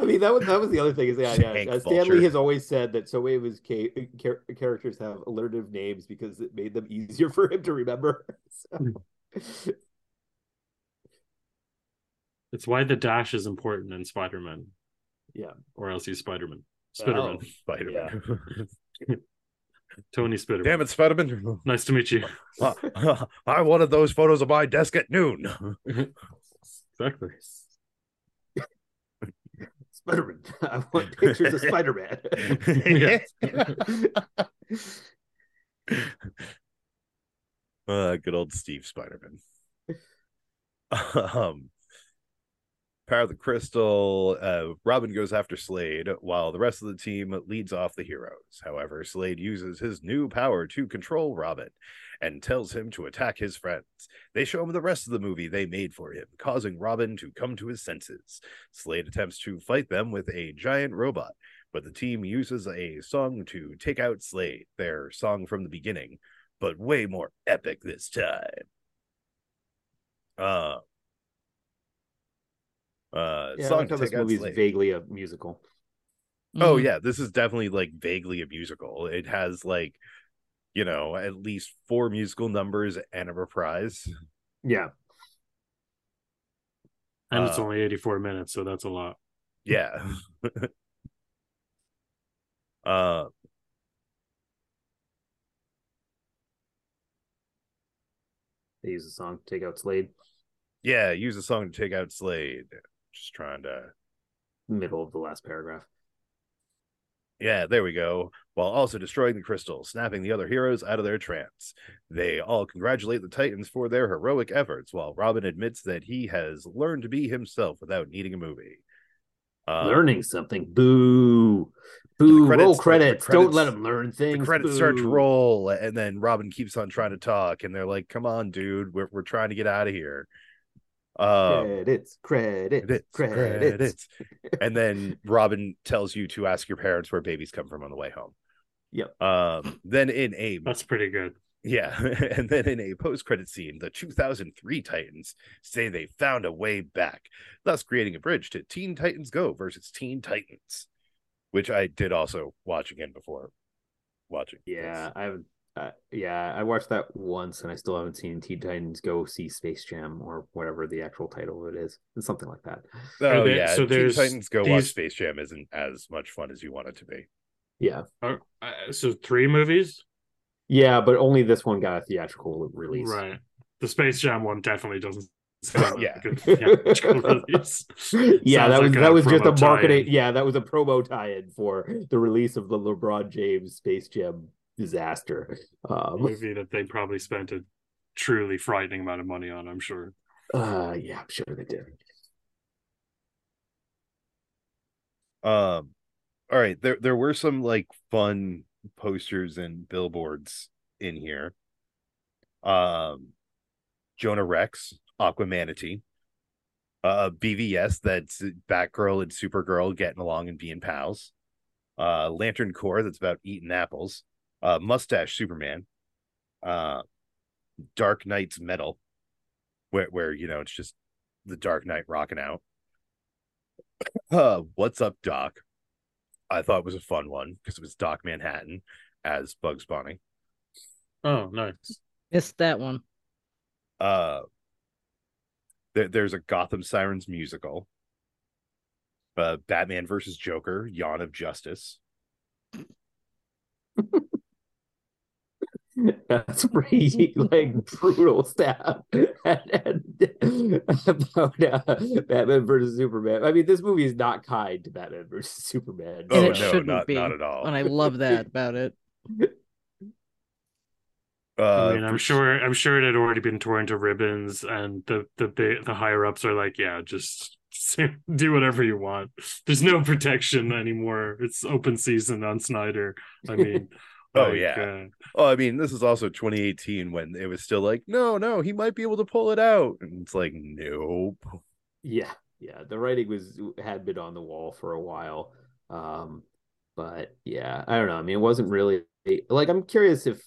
I mean, that was the other thing is Stanley has always said that so many of his characters have alliterative names because it made them easier for him to remember. So. It's why the dash is important in Spider-Man. Yeah. Or else he's Spider-Man. Spider-Man. Oh, Spider-Man. Yeah. Tony Spider-Man. Damn it, Spider-Man. Nice to meet you. I wanted those photos of my desk at noon. Exactly. Spider-Man. I want pictures of Spider-Man. Good old Steve Spider-Man. Power of the Crystal. Robin goes after Slade while the rest of the team leads off the heroes. However, Slade uses his new power to control Robin and tells him to attack his friends. They show him the rest of the movie they made for him, causing Robin to come to his senses. Slade attempts to fight them with a giant robot, but the team uses a song to take out Slade, their song from the beginning, but way more epic this time. Song to take out Slade. This movie is vaguely a musical. Oh, yeah, this is definitely like vaguely a musical. It has like, you know, at least 4 musical numbers and a reprise. Yeah. And it's only 84 minutes, so that's a lot. Yeah. They use a song to take out Slade. Yeah, use a song to take out Slade. Just trying to... Middle of the last paragraph. Yeah, there we go. While also destroying the crystal, snapping the other heroes out of their trance. They all congratulate the Titans for their heroic efforts, while Robin admits that he has learned to be himself without needing a movie. Learning something. Boo. Boo. Roll credits. Don't let him learn things. The credits start to roll, and then Robin keeps on trying to talk, and they're like, come on, dude. We're trying to get out of here. Credits. And then Robin tells you to ask your parents where babies come from on the way home. Yep. That's pretty good. Yeah. And then in a post-credit scene, the 2003 Titans say they found a way back, thus creating a bridge to Teen Titans Go versus Teen Titans, which I did also watch again before watching. Yeah, I watched that once, and I still haven't seen Teen Titans Go see Space Jam or whatever the actual title of it is. It's something like that. Oh, yeah. So Teen Titans Go watch Space Jam isn't as much fun as you want it to be. Yeah. So 3 movies? Yeah, but only this one got a theatrical release. Right. The Space Jam one definitely doesn't. Yeah. Yeah, that was just a marketing. Yeah, that was a promo tie-in for the release of the LeBron James Space Jam disaster movie that they probably spent a truly frightening amount of money on, I'm sure. Yeah, I'm sure they did. All right, there were some like fun posters and billboards in here. Jonah Rex, Aquamanatee, BVS, that's Batgirl and Supergirl getting along and being pals. Lantern Corps, that's about eating apples. Mustache Superman, Dark Knight's Metal, where you know it's just the Dark Knight rocking out. What's Up, Doc? I thought it was a fun one because it was Doc Manhattan as Bugs Bunny. Oh, nice! Missed that one. There's a Gotham Sirens musical. Batman versus Joker, Yawn of Justice. That's pretty like brutal stuff. And about Batman versus Superman. I mean, this movie is not kind to Batman versus Superman. Oh, it shouldn't be. Not at all. And I love that about it. I mean, I'm sure it had already been torn to ribbons, and the higher ups are like, yeah, just do whatever you want. There's no protection anymore. It's open season on Snyder. I mean, I mean, this is also 2018 when it was still like, no, he might be able to pull it out. And it's like, nope. Yeah. The writing had been on the wall for a while. But yeah, I don't know. I mean, it wasn't really like, I'm curious if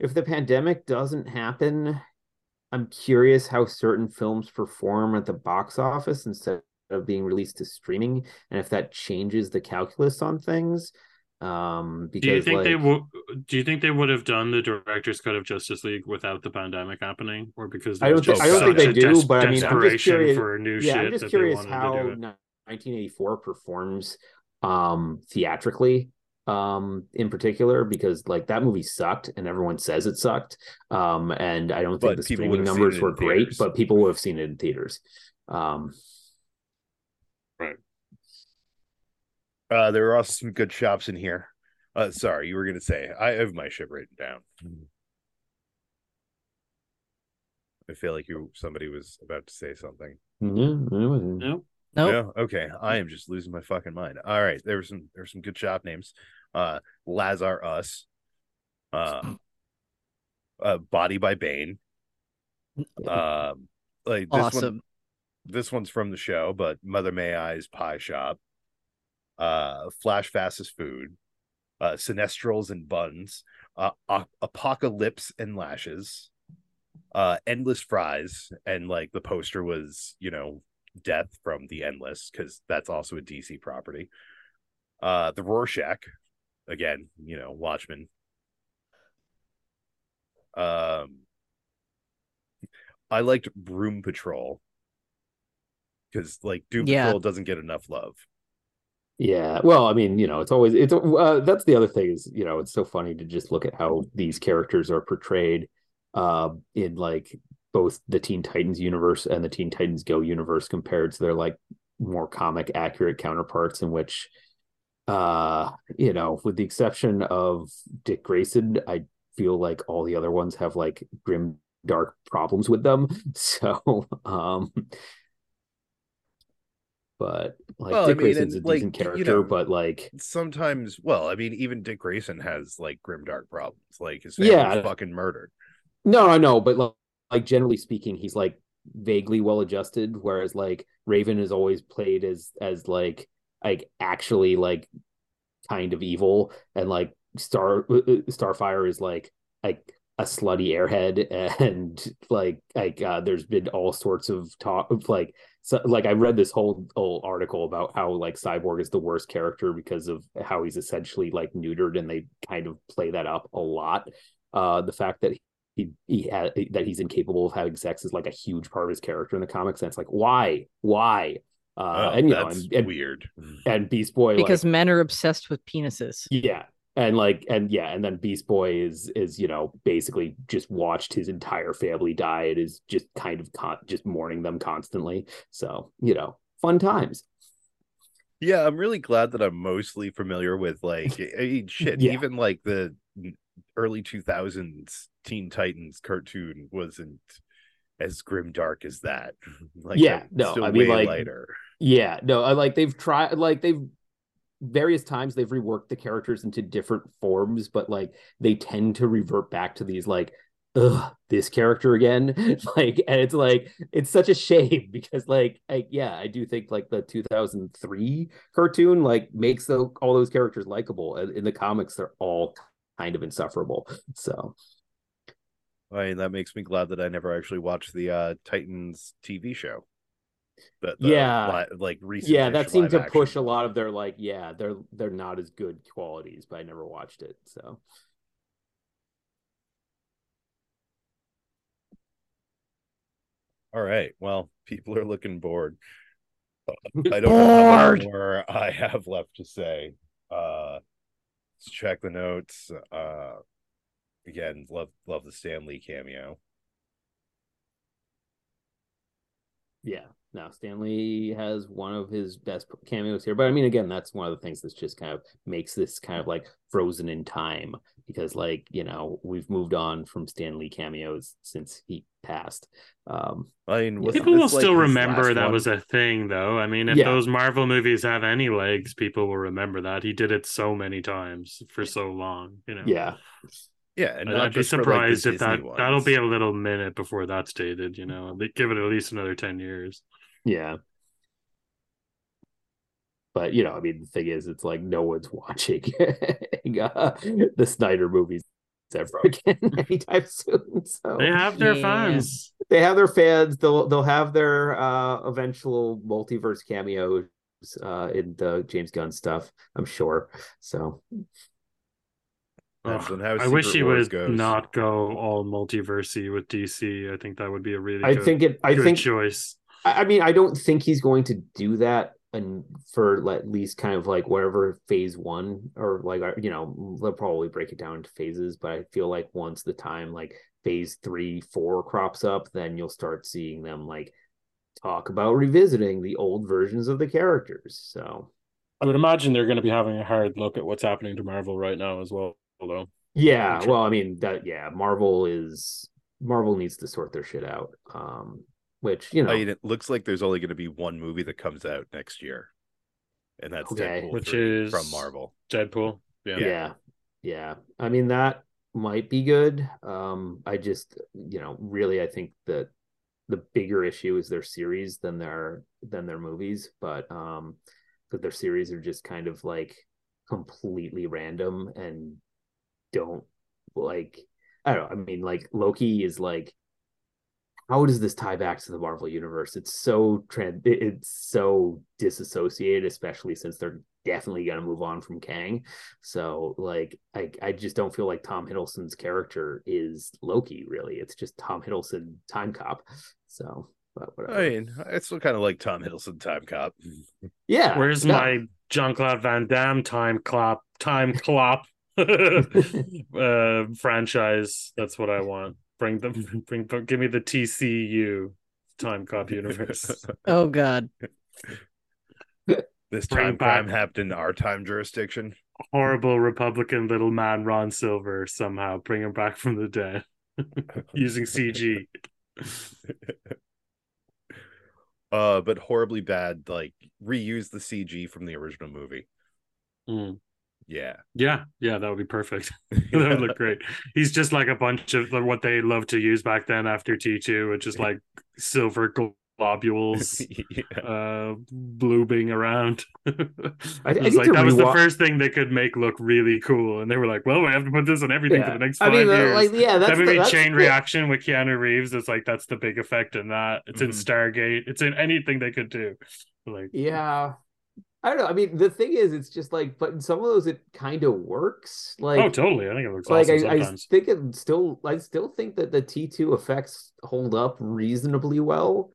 the pandemic doesn't happen, I'm curious how certain films perform at the box office instead of being released to streaming, and if that changes the calculus on things. Because do you think they would have done the director's cut of Justice League without the pandemic happening, or because there was I don't think they do, but I'm just curious for new shit. I'm just curious how 1984 performs theatrically, in particular, because like that movie sucked and everyone says it sucked, and I don't think the streaming numbers were great, but people would have seen it in theaters. Right. There are also some good shops in here. Sorry, you were going to say, I have my shit written down. I feel like somebody was about to say something. No. Okay, I am just losing my fucking mind. All right, there were some good shop names. Lazar Us, Body by Bane. Like this awesome. This one's from the show, but Mother May I's Pie Shop, Flash Fastest Food, Sinestrals and Buns, Apocalypse and Lashes, Endless Fries, and like the poster was, Death from the Endless, because that's also a DC property. The Rorschach, again, Watchmen. I liked Broom Patrol because like Doom Patrol doesn't get enough love. Yeah, well, I mean, it's always that's the other thing is it's so funny to just look at how these characters are portrayed in like both the Teen Titans universe and the Teen Titans Go universe compared to their like more comic accurate counterparts, in which, with the exception of Dick Grayson, I feel like all the other ones have like grim, dark problems with them. So, but like Dick Grayson's a decent character, but like sometimes, even Dick Grayson has like grim, dark problems. Like his family's fucking murdered. No, I know, but like generally speaking, he's like vaguely well adjusted, whereas like Raven is always played as like actually like kind of evil, and like Starfire is like a slutty airhead, and like there's been all sorts of talk of like I read this whole article about how like Cyborg is the worst character because of how he's essentially like neutered, and they kind of play that up a lot. The fact that he's incapable of having sex is like a huge part of his character in the comics, and it's like why and weird, and Beast Boy, because like, men are obsessed with penises, and then Beast Boy is basically just watched his entire family die and is just kind of just mourning them constantly, so fun times. Yeah, I'm really glad that I'm mostly familiar with like even like the early 2000s Teen Titans cartoon wasn't as grim dark as that. Later. Yeah, no, they've tried, various times they've reworked the characters into different forms, but like they tend to revert back to these like, this character again. And it's like, it's such a shame because I do think like the 2003 cartoon like makes all those characters likable. And in the comics, they're all kind of insufferable. So that makes me glad that I never actually watched the Titans TV show. That seemed to push a lot of their they're not as good qualities, but I never watched it. So all right, well, people are looking bored. I don't know how much more I have left to say. Let's check the notes. Again, love the Stan Lee cameo. Yeah, No, Stan Lee has one of his best cameos here. But I mean, again, that's one of the things that's just kind of makes this kind of like frozen in time, because, like, you know, we've moved on from Stan Lee cameos since he passed. I mean, people will still remember that was a thing, though. I mean, if those Marvel movies have any legs, people will remember that. He did it so many times for so long, you know. Yeah. Yeah, and I'd be surprised if that'll be a little minute before that's dated, you know. They give it at least another 10 years. Yeah. But, you know, I mean, the thing is, it's like no one's watching the Snyder movies ever again anytime soon. So they have their fans. They have their fans. They'll have their eventual multiverse cameos in the James Gunn stuff, I'm sure. So... I wish he would not go all multiversey with DC. I think that would be a really good choice. I mean, I don't think he's going to do that, and for at least kind of like whatever phase one, or like, you know, they'll probably break it down into phases. But I feel like once the time like phase 3, 4 crops up, then you'll start seeing them like talk about revisiting the old versions of the characters. So I would imagine they're going to be having a hard look at what's happening to Marvel right now as well. Although, yeah, well, I mean, that, yeah, Marvel needs to sort their shit out, which, you know, I mean, it looks like there's only going to be one movie that comes out next year, and that's Deadpool, which is from Marvel. Deadpool, yeah. I mean, that might be good. I just, you know, really, I think that the bigger issue is their series than their movies, but their series are just kind of like completely random and don't, like, I don't know. I mean, like, Loki is like, how does this tie back to the Marvel universe? It's so disassociated, especially since they're definitely going to move on from Kang. So, like, I just don't feel like Tom Hiddleston's character is Loki, really. It's just Tom Hiddleston time cop. So, but whatever. I mean, I still kind of like Tom Hiddleston time cop. Yeah. Where's my Jean-Claude Van Damme time clop franchise? That's what I want. Bring them, give me the TCU time cop universe. Oh God, this time crime happened in our time jurisdiction. Horrible Republican little man Ron Silver, somehow bring him back from the dead using CG. But horribly bad, like, reuse the CG from the original movie. Mm. Yeah, that would be perfect. That would look great. He's just like a bunch of what they love to use back then after T2, which is like silver globules bloobing around. That was the first thing they could make look really cool, and they were like, well, we have to put this on everything for the next 5 years. That's Chain Reaction with Keanu Reeves. It's like, that's the big effect in that. It's in Stargate. It's in anything they could do. Like, yeah. I don't know. I mean, the thing is, it's just like, but in some of those, it kind of works. Like, oh, totally. I think it works. Like, awesome sometimes. I still think that the T2 effects hold up reasonably well.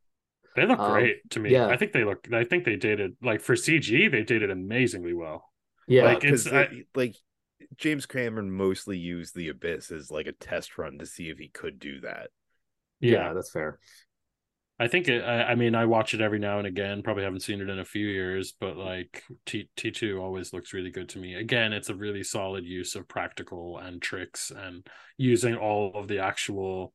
They look great to me. Yeah. I think they dated, like, for CG, they dated amazingly well. Yeah, like, it's James Cameron mostly used the Abyss as like a test run to see if he could do that. Yeah, that's fair. I think I watch it every now and again. Probably haven't seen it in a few years, but like T2 always looks really good to me. Again, it's a really solid use of practical and tricks and using all of the actual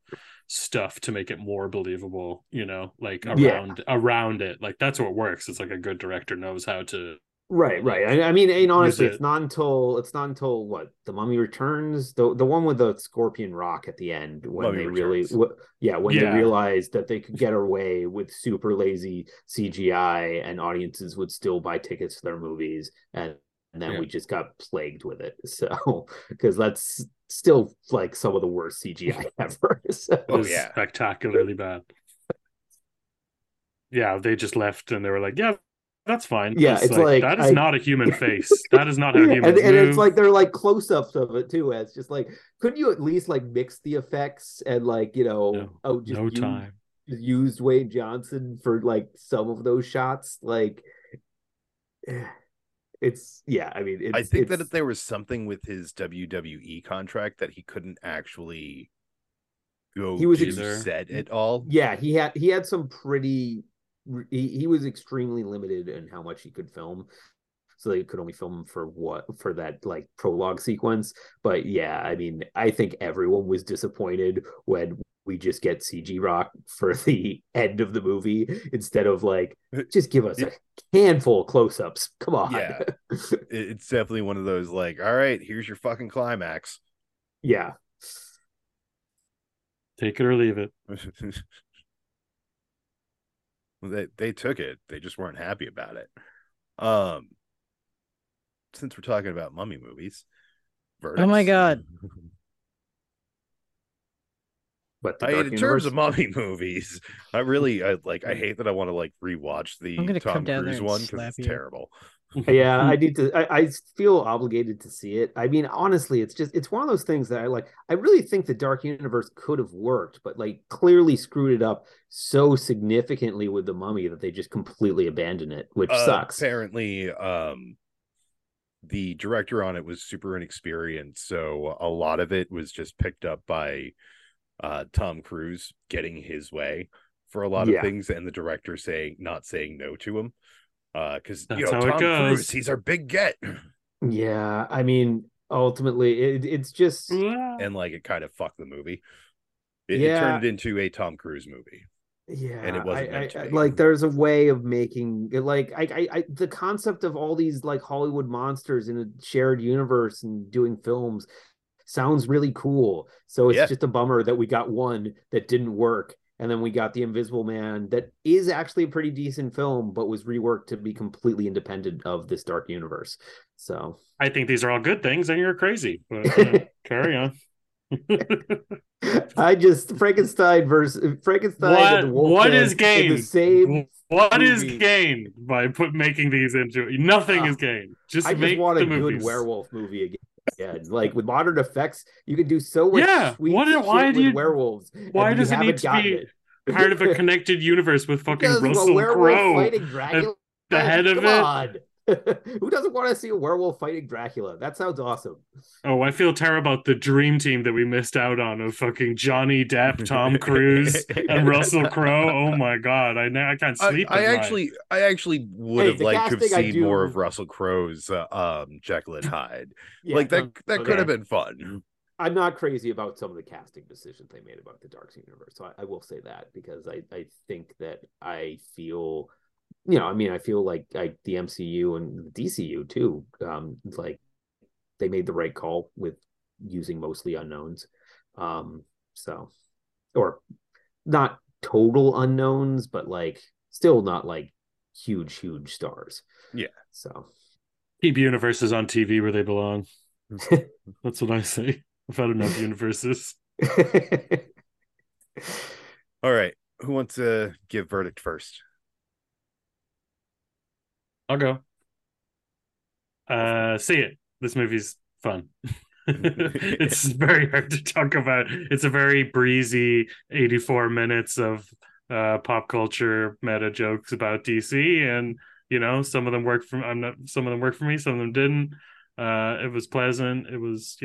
stuff to make it more believable, you know, like around it. Like, that's what works. It's like a good director knows how to. Right. I mean, and honestly, it's not until what, The Mummy Returns, the one with the scorpion rock at the end, when they realized that they could get away with super lazy CGI and audiences would still buy tickets to their movies, and then we just got plagued with it. So, because that's still like some of the worst CGI ever. So, spectacularly bad. Yeah, they just left and they were like, yeah, that's fine. Yeah, it's like that is not a human face. That is not how humans move. And it's like they're like close-ups of it too. It's just like, couldn't you at least like mix the effects and like, you know, used Wayne Johnson for like some of those shots? Like, it's I mean, I think that if there was something with his WWE contract that he couldn't actually go, he was set at all. Yeah, he had some pretty he was extremely limited in how much he could film. So they could only film for that like prologue sequence. But yeah, I mean, I think everyone was disappointed when we just get CG Rock for the end of the movie instead of like, just give us a handful of close-ups. Come on. Yeah. It's definitely one of those like, all right, here's your fucking climax. Yeah. Take it or leave it. Well, they took it. They just weren't happy about it. Since we're talking about mummy movies, verdicts. Oh my god! But in terms of mummy movies, I hate that I want to like rewatch the Tom Cruise one because it's terrible. Yeah, I need to. I feel obligated to see it. I mean, honestly, it's one of those things that I like. I really think the Dark Universe could have worked, but like clearly screwed it up so significantly with the Mummy that they just completely abandoned it, which sucks. Apparently, the director on it was super inexperienced, so a lot of it was just picked up by Tom Cruise getting his way for a lot of things, and the director not saying no to him. Because Tom Cruise, he's our big get. Yeah, I mean, ultimately, it's just and like it kind of fucked the movie. It turned it into a Tom Cruise movie. Yeah, and it wasn't meant to be. Like, there's a way of making it. Like, the concept of all these like Hollywood monsters in a shared universe and doing films sounds really cool. So it's just a bummer that we got one that didn't work. And then we got The Invisible Man, that is actually a pretty decent film, but was reworked to be completely independent of this Dark Universe. So I think these are all good things, and you're crazy. But, carry on. I just Frankenstein and the Wolfman. What is gained? Is gained by making these into it? Nothing is gained. I just want a good werewolf movie again. Yeah, like with modern effects, you can do so much sweet shit with werewolves. Why does it need to be part of a connected universe with fucking Russell Crowe fighting Dracula? The head of it. Who doesn't want to see a werewolf fighting Dracula? That sounds awesome. Oh, I feel terrible about the dream team that we missed out on of fucking Johnny Depp, Tom Cruise, and Russell Crowe. Oh my god, I can't sleep. I actually would have liked to have seen more of Russell Crowe's Jekyll and Hyde. Could have been fun. I'm not crazy about some of the casting decisions they made about the Dark Universe, so I will say that because I think that I feel. I feel like the MCU and the DCU too. Like they made the right call with using mostly unknowns, or not total unknowns, but like still not like huge stars. Yeah. So keep universes on TV where they belong. That's what I say. I've had enough universes. All right, who wants to give verdict first? I'll go. See it. This movie's fun. It's very hard to talk about. It's a very breezy 84 minutes of pop culture meta jokes about DC, and some of them worked for some of them worked for me, some of them didn't. It was pleasant. It was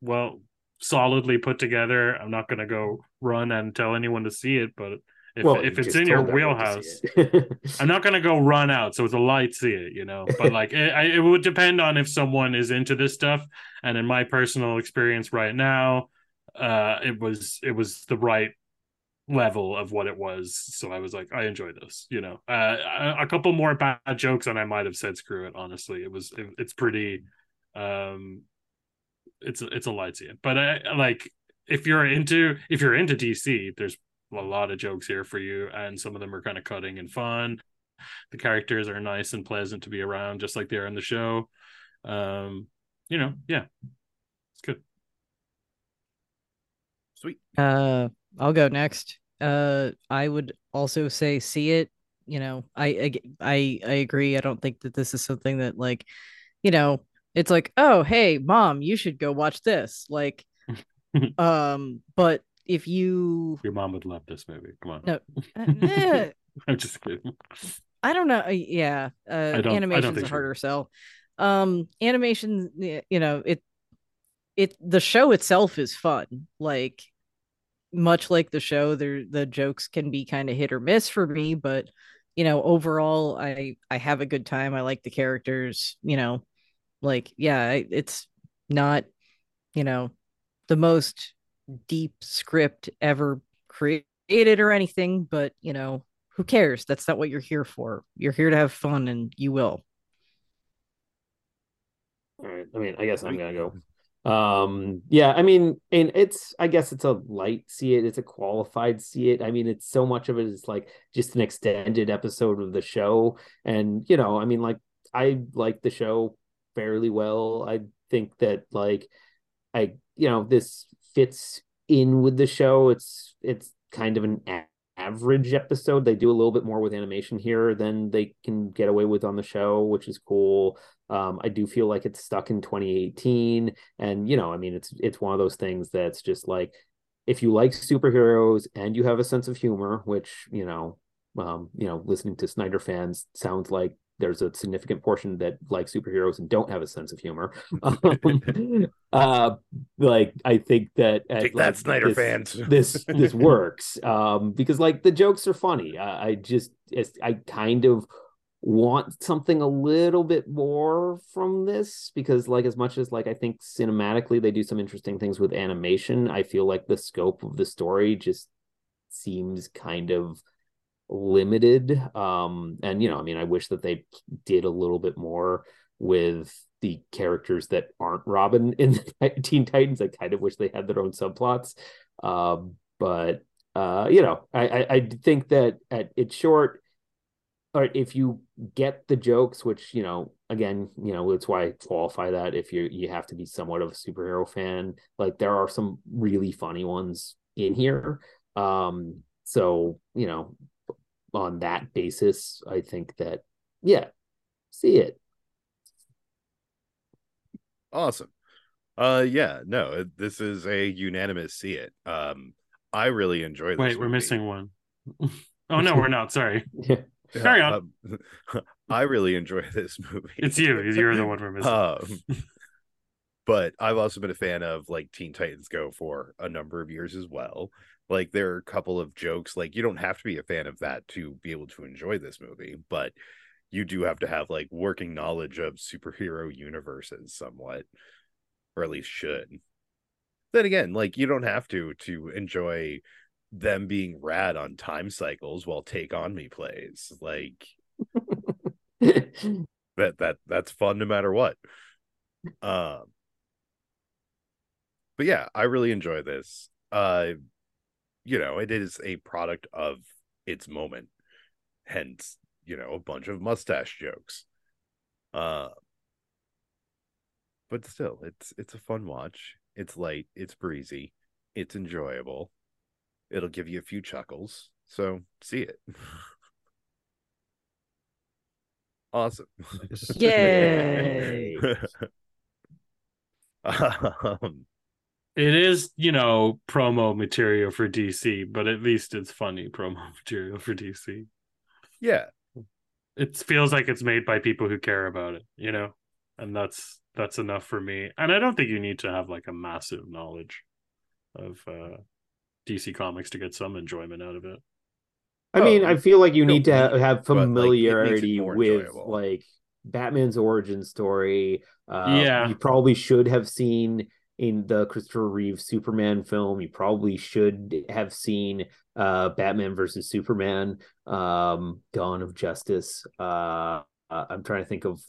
well solidly put together. I'm not going to go run and tell anyone to see it, but. If it's in your wheelhouse, I'm not going to go run out. So it's a light, see it, But like it would depend on if someone is into this stuff. And in my personal experience right now, it was the right level of what it was. So I was like, I enjoy this. A couple more bad jokes, and I might have said screw it. Honestly, it's pretty. It's a light, see it. But if you're into DC, there's a lot of jokes here for you, and some of them are kind of cutting and fun. The characters are nice and pleasant to be around, just like they are in the show. It's good. Sweet. I'll go next. I would also say see it. I agree. I don't think that this is something that like, it's like, oh hey mom, you should go watch this. Like, but. If you... Your mom would love this movie. Come on. No. I'm just kidding. I don't know. Yeah. Animation's a harder sell. Animation, the show itself is fun. Like, much like the show, the jokes can be kind of hit or miss for me, but you know, overall, I have a good time. I like the characters, you know, like, yeah, it's not, you know, the most deep script ever created or anything, but, you know, who cares? That's not what you're here for. You're here to have fun, and you will. All right. I mean, I guess I'm going to go. Yeah, I mean, and it's, I guess it's a light see it, it's a qualified see it. I mean, it's so much of it is like just an extended episode of the show. And, you know, I mean, like, I like the show fairly well. I think that, like, I, you know, this fits in with the show. It's kind of an average episode. They do a little bit more with animation here than they can get away with on the show, which is cool. I do feel like it's stuck in 2018, and, you know, I mean, it's one of those things that's just like, if you like superheroes and you have a sense of humor, which, you know, listening to Snyder fans sounds like there's a significant portion that like superheroes and don't have a sense of humor. Like, I think that take that, Snyder fans, this works, because, like, the jokes are funny. I kind of want something a little bit more from this, because, like, as much as, like, I think cinematically they do some interesting things with animation, I feel like the scope of the story just seems kind of limited. And, you know, I mean, I wish that they did a little bit more with the characters that aren't Robin in the Teen Titans. I kind of wish they had their own subplots. But you know, I think that at its short, or if you get the jokes, which, you know, again, you know, that's why I qualify that. If you have to be somewhat of a superhero fan, like, there are some really funny ones in here. So, you know, on that basis, I think that, yeah, see it. Awesome. Yeah, no, this is a unanimous see it. I really enjoy this. Wait, movie. We're missing one. Oh, no, we're not. Sorry. Yeah. Carry on. I really enjoy this movie. It's you. You're the one we're missing. But I've also been a fan of, like, Teen Titans Go for a number of years as well. Like, there are a couple of jokes, like, you don't have to be a fan of that to be able to enjoy this movie, but you do have to have, like, working knowledge of superhero universes somewhat, or at least should. Then again, like, you don't have to enjoy them being rad on time cycles while Take On Me plays. Like, that's fun no matter what. But yeah, I really enjoy this. You know, it is a product of its moment, hence, you know, a bunch of mustache jokes. But still, it's a fun watch. It's light, it's breezy, it's enjoyable. It'll give you a few chuckles, so see it. Awesome. Yay! It is, you know, promo material for DC, but at least it's funny promo material for DC. Yeah. It feels like it's made by people who care about it, you know? And that's enough for me. And I don't think you need to have, like, a massive knowledge of DC Comics to get some enjoyment out of it. I mean, I feel like you need to have familiarity with, like, Batman's origin story. Yeah. You probably should have seen... in the Christopher Reeve Superman film, you probably should have seen Batman versus Superman, Dawn of Justice. I'm trying to think of,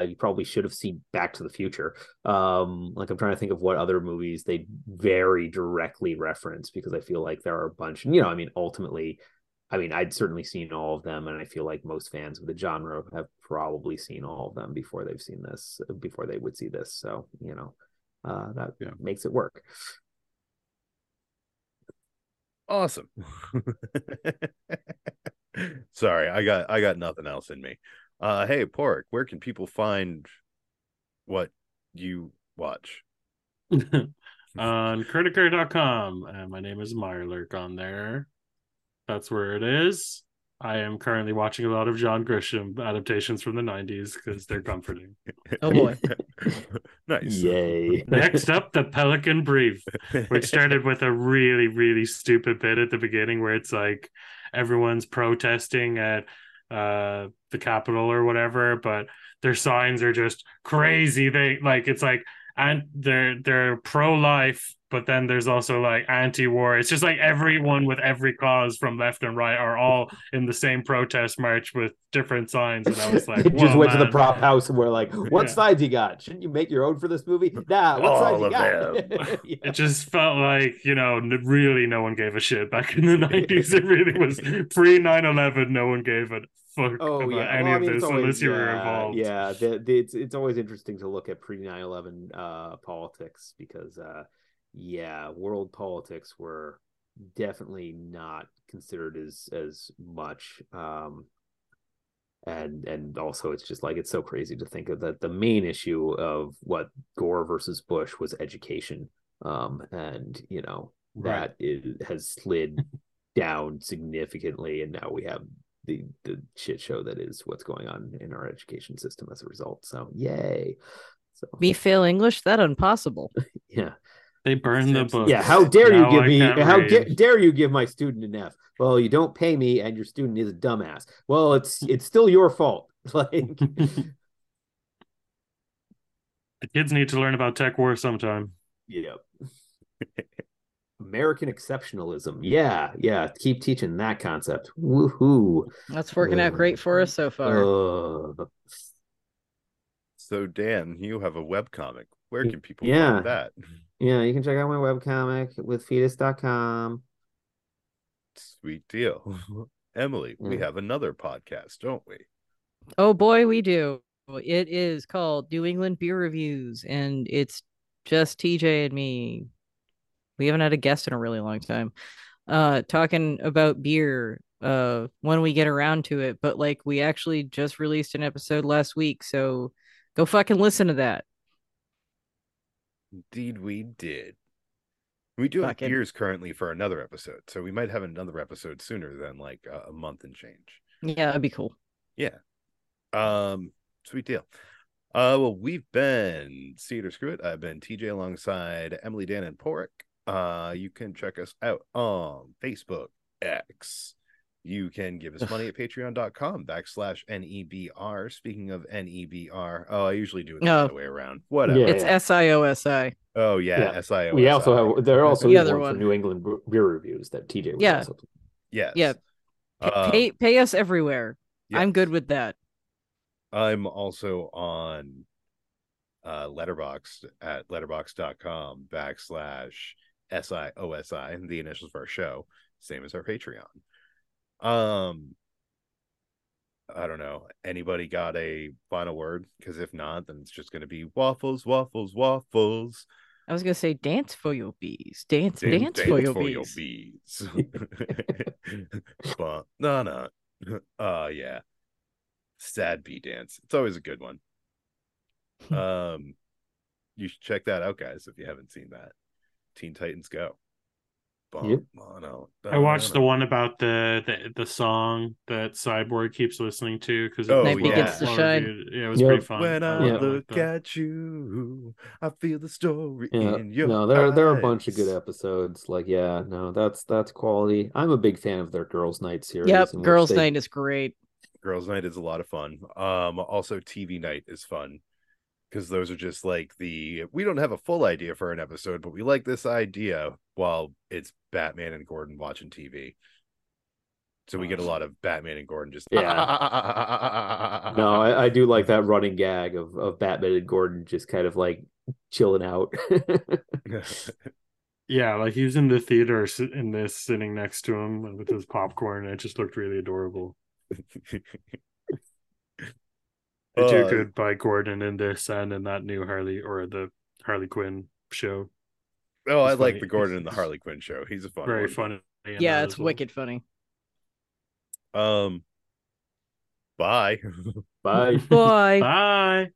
you probably should have seen Back to the Future. Like, I'm trying to think of what other movies they very directly reference, because I feel like there are a bunch. And, you know, I mean, ultimately, I mean, I'd certainly seen all of them, and I feel like most fans of the genre have probably seen all of them before they've seen this, before they would see this. So, you know. That makes it work. Awesome. Sorry, I got nothing else in me. Hey, Pork, where can people find what you watch? On critiker.com. My name is Meyerlurk on there. That's where it is. I am currently watching a lot of John Grisham adaptations from the 90s because they're comforting. Oh, boy. Nice. Yay. Next up, The Pelican Brief, which started with a really, really stupid bit at the beginning where it's like everyone's protesting at the Capitol or whatever, but their signs are just crazy. They like, it's like, and they're pro-life, but then there's also like anti-war. It's just like everyone with every cause from left and right are all in the same protest march with different signs. And I was like, just went to the prop house and we're like, what sides you got? Shouldn't you make your own for this movie? Nah, what sides you got? Yeah. It just felt like, you know, really no one gave a shit back in the 90s. It really was pre-9/11. No one gave a fuck about any of this unless you were involved. Yeah, it's always interesting to look at pre-9/11 politics because... yeah, world politics were definitely not considered as much. And also it's just like, it's so crazy to think of that the main issue of what Gore versus Bush was education. And you know, that has slid down significantly, and now we have the shit show that is what's going on in our education system as a result. So yay. We fail English, that impossible. Yeah. They burn the book. Yeah, how dare you give me? How dare you give my student an F? Well, you don't pay me, and your student is a dumbass. Well, it's still your fault. Like, the kids need to learn about tech war sometime. Yep. American exceptionalism. Yeah. Keep teaching that concept. Woohoo! That's working out great for us so far. So Dan, you have a webcomic. Where can people find that? Yeah, you can check out my webcomic with fetus.com. Sweet deal. Emily, we have another podcast, don't we? Oh boy, we do. It is called New England Beer Reviews, and it's just TJ and me. We haven't had a guest in a really long time. Talking about beer when we get around to it, but like we actually just released an episode last week, so go fucking listen to that. Indeed we did. We do have years currently for another episode, so we might have another episode sooner than like a month and change. Yeah, that'd be cool. Yeah. Sweet deal. Well, we've been See It or Screw It. I've been TJ alongside Emily, Dan, and Porik. You can check us out on Facebook, X. You can give us money at patreon.com/NEBR. Speaking of NEBR, I usually do it the other way around. Whatever. It's SIOSI. Oh, yeah. SIOSI. We also have, there are also the other one for New England Beer Reviews that TJ was also doing. Yes. Yeah. Pay us everywhere. Yes. I'm good with that. I'm also on Letterboxd at letterboxd.com/SIOSI, the initials of our show, same as our Patreon. I don't know. Anybody got a final word? Because if not, then it's just going to be waffles, waffles, waffles. I was going to say dance for your bees. Dance for your bees. But no. Yeah. Sad bee dance. It's always a good one. You should check that out, guys, if you haven't seen that. Teen Titans Go. I watched the one about the song that Cyborg keeps listening to because it was pretty fun. When I look at you, I feel the story in your there are a bunch of good episodes. Like, that's quality. I'm a big fan of their Girls' Night series. Yep, Girls' Night is great. Girls' Night is a lot of fun. Also TV Night is fun. Because those are just like we don't have a full idea for an episode, but we like this idea while it's Batman and Gordon watching TV. So we get a lot of Batman and Gordon just. No, I do like that running gag of Batman and Gordon just kind of like chilling out. Yeah, like he was in the theater in this, sitting next to him with his popcorn, and it just looked really adorable. They do good by Gordon in this and in that new the Harley Quinn show. Oh, I like the Gordon in the Harley Quinn show. He's a very funny. Yeah, it's wicked funny. Bye. Bye. Bye. Bye.